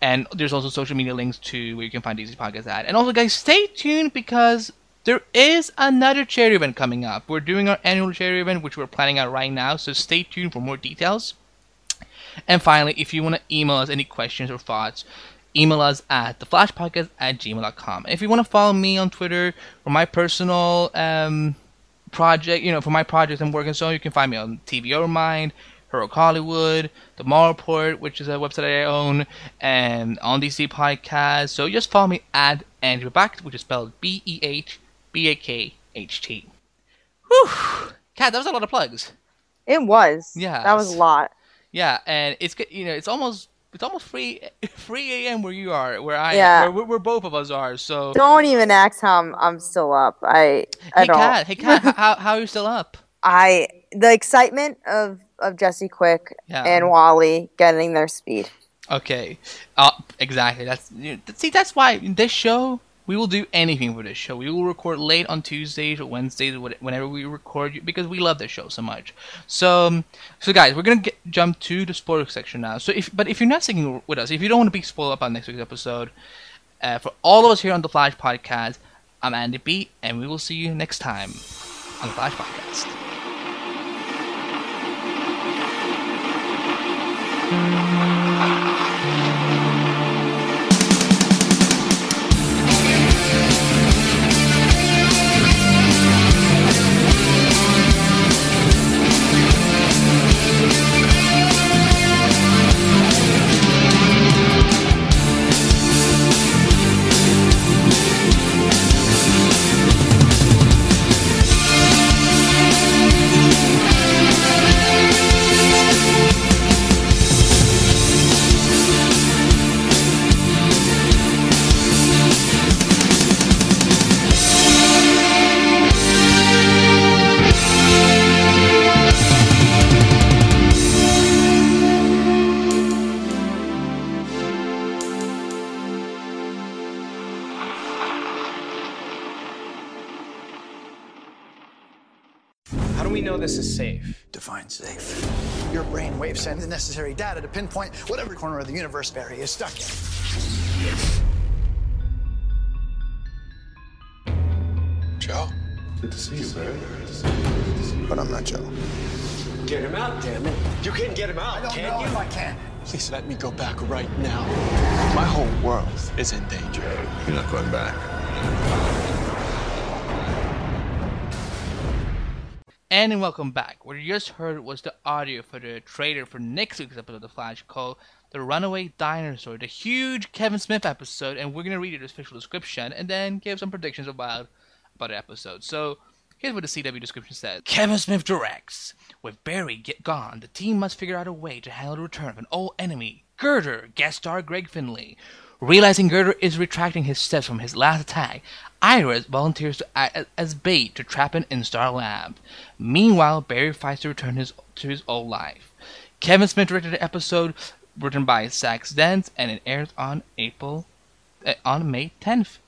And there's also social media links to where you can find DC Podcasts at. And also, guys, stay tuned, because there is another charity event coming up. We're doing our annual charity event, which we're planning out right now, so stay tuned for more details. And finally, if you want to email us any questions or thoughts, email us at theflashpodcast@gmail.com. And if you want to follow me on Twitter for my personal project, you know, for my projects I'm working on, you can find me on TVO Mind, Heroic Hollywood, The Mall Report, which is a website I own, and on DC Podcast. So just follow me at Andrew Bacht, which is spelled BEHBAKHT. Whew! Kat, that was a lot of plugs. It was. Yeah. That was a lot. Yeah, and it's good. You know, it's almost 3 a.m. where you are, where I am, where both of us are. So don't even ask how I'm still up. Hey Kat, how are you still up? The excitement of Jesse Quick and Wally getting their speed. Okay, exactly. That's why this show, we will do anything for this show. We will record late on Tuesdays or Wednesdays, whenever we record, because we love this show so much. So guys, we're going to jump to the spoiler section now. But if you're not sticking with us, if you don't want to be spoiled about next week's episode, for all of us here on The Flash Podcast, I'm Andy B, and we will see you next time on The Flash Podcast. Define safe. Your brain wave sends the necessary data to pinpoint whatever corner of the universe Barry is stuck in. Joe? Good to see you, Barry. But I'm not Joe. Get him out, damn it. You can get him out, I don't know if I can. Please let me go back right now. My whole world is in danger. You're not going back. And welcome back. What you just heard was the audio for the trailer for next week's episode of The Flash called The Runaway Dinosaur, the huge Kevin Smith episode, and we're going to read it as official description and then give some predictions about the episode. So Here's what the CW description says. Kevin Smith directs. With Barry gone, the team must figure out a way to handle the return of an old enemy, Girder, guest star Greg Finley. Realizing Girder is retracting his steps from his last attack, Iris volunteers to act as bait to trap him in Star Lab. Meanwhile, Barry fights to return to his old life. Kevin Smith directed the episode, written by Zach Dentz, and it airs on May 10th.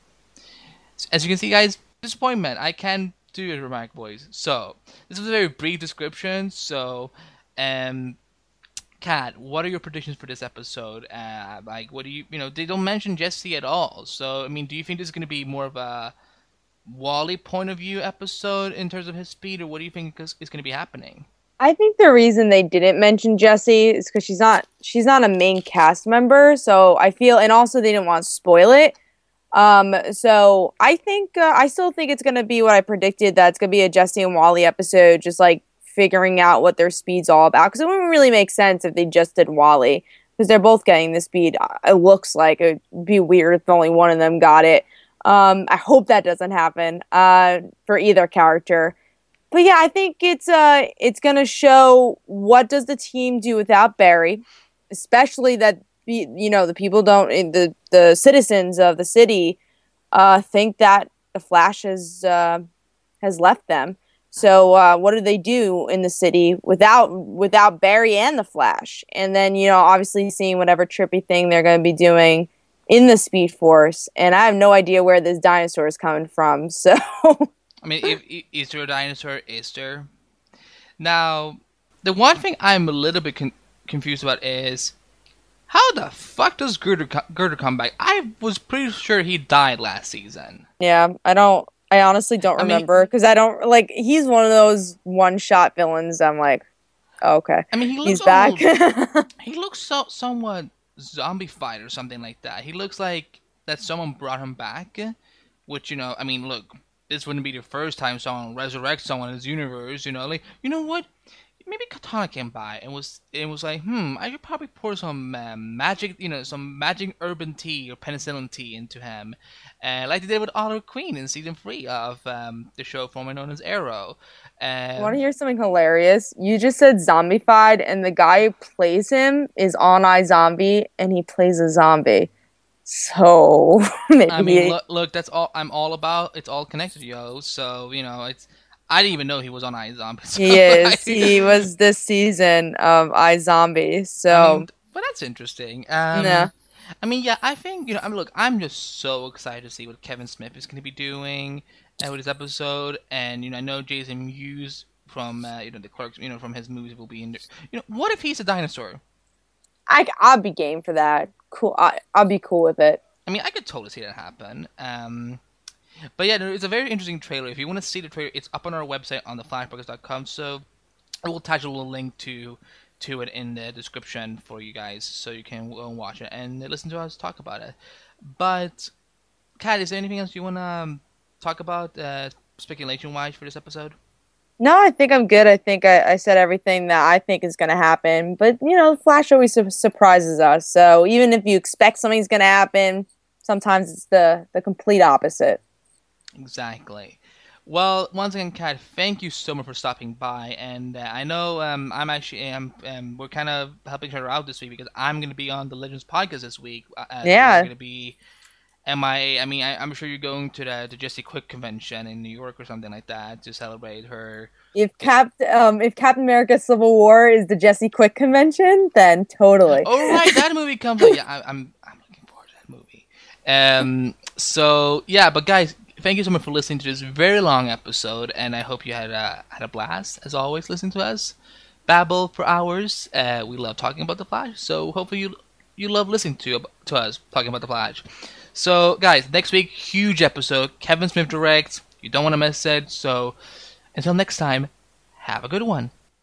As you can see, guys, disappointment. I can't do it with my voice. So, this was a very brief description. So, Kat, what are your predictions for this episode? What do you know, they don't mention Jesse at all. So, I mean, do you think this is going to be more of a Wally point of view episode in terms of his speed, or what do you think is going to be happening? I think the reason they didn't mention Jesse is because she's not a main cast member. So I feel, and also they didn't want to spoil it. So I think, I still think it's going to be what I predicted, that it's going to be a Jesse and Wally episode, just like figuring out what their speed's all about. Because it wouldn't really make sense if they just did Wally, because they're both getting the speed. It looks like it'd be weird if only one of them got it. I hope that doesn't happen, for either character. But yeah, I think it's going to show what does the team do without Barry, especially that, you know, the citizens of the city think that the Flash has left them. So what do they do in the city without Barry and the Flash? And then, you know, obviously seeing whatever trippy thing they're going to be doing in the Speed Force. And I have no idea where this dinosaur is coming from. So, I mean, is there a dinosaur? Is there? Now, the one thing I'm a little bit confused about is, how the fuck does Girder come back? I was pretty sure he died last season. Yeah, I honestly don't remember, because he's one of those one-shot villains. I'm like, oh, okay. I mean, he's back. He looks somewhat zombified or something like that. He looks like that someone brought him back, which, you know, I mean, look, this wouldn't be the first time someone resurrects someone in this universe, you know, like, you know what? Maybe Katana came by and was like, I should probably pour some magic, you know, some magic urban tea or penicillin tea into him, like they did with Oliver Queen in season 3 of the show formerly known as Arrow. I want to hear something hilarious. You just said zombified, and the guy who plays him is on iZombie, and he plays a zombie. So maybe. I mean, look, that's all I'm all about. It's all connected, yo. So, you know, it's. I didn't even know he was on iZombie. So he was this season of iZombie. So, but that's interesting. Yeah. I mean, yeah, I think, you know, I mean, look, I'm just so excited to see what Kevin Smith is going to be doing with this episode. And, you know, I know Jason Mewes from you know, the Clerks, you know, from his movies will be in there. You know, what if he's a dinosaur? I'll be game for that. Cool. I'll be cool with it. I mean, I could totally see that happen. But yeah, it's a very interesting trailer. If you want to see the trailer, it's up on our website on theflashpodcast.com. So I will attach a little link to it in the description for you guys, so you can go and watch it and listen to us talk about it. But, Kat, is there anything else you want to talk about speculation-wise for this episode? No, I think I'm good. I think I said everything that I think is going to happen. But, you know, Flash always surprises us. So even if you expect something's going to happen, sometimes it's the complete opposite. Exactly. Well, once again, Kat, thank you so much for stopping by. And I know we're kind of helping each other out this week, because I'm going to be on the Legends podcast this week. Yeah. I'm going to be MIA. I mean, I'm sure you're going to the Jesse Quick convention in New York or something like that to celebrate her. If Captain America Civil War is the Jesse Quick convention, then totally. Oh, right. That movie comes out. Yeah, I'm looking forward to that movie. So, yeah, but guys, thank you so much for listening to this very long episode, and I hope you had a blast, as always, listening to us babble for hours. We love talking about The Flash, so hopefully you love listening to us talking about The Flash. So, guys, next week, huge episode. Kevin Smith directs. You don't want to miss it. So, until next time, have a good one.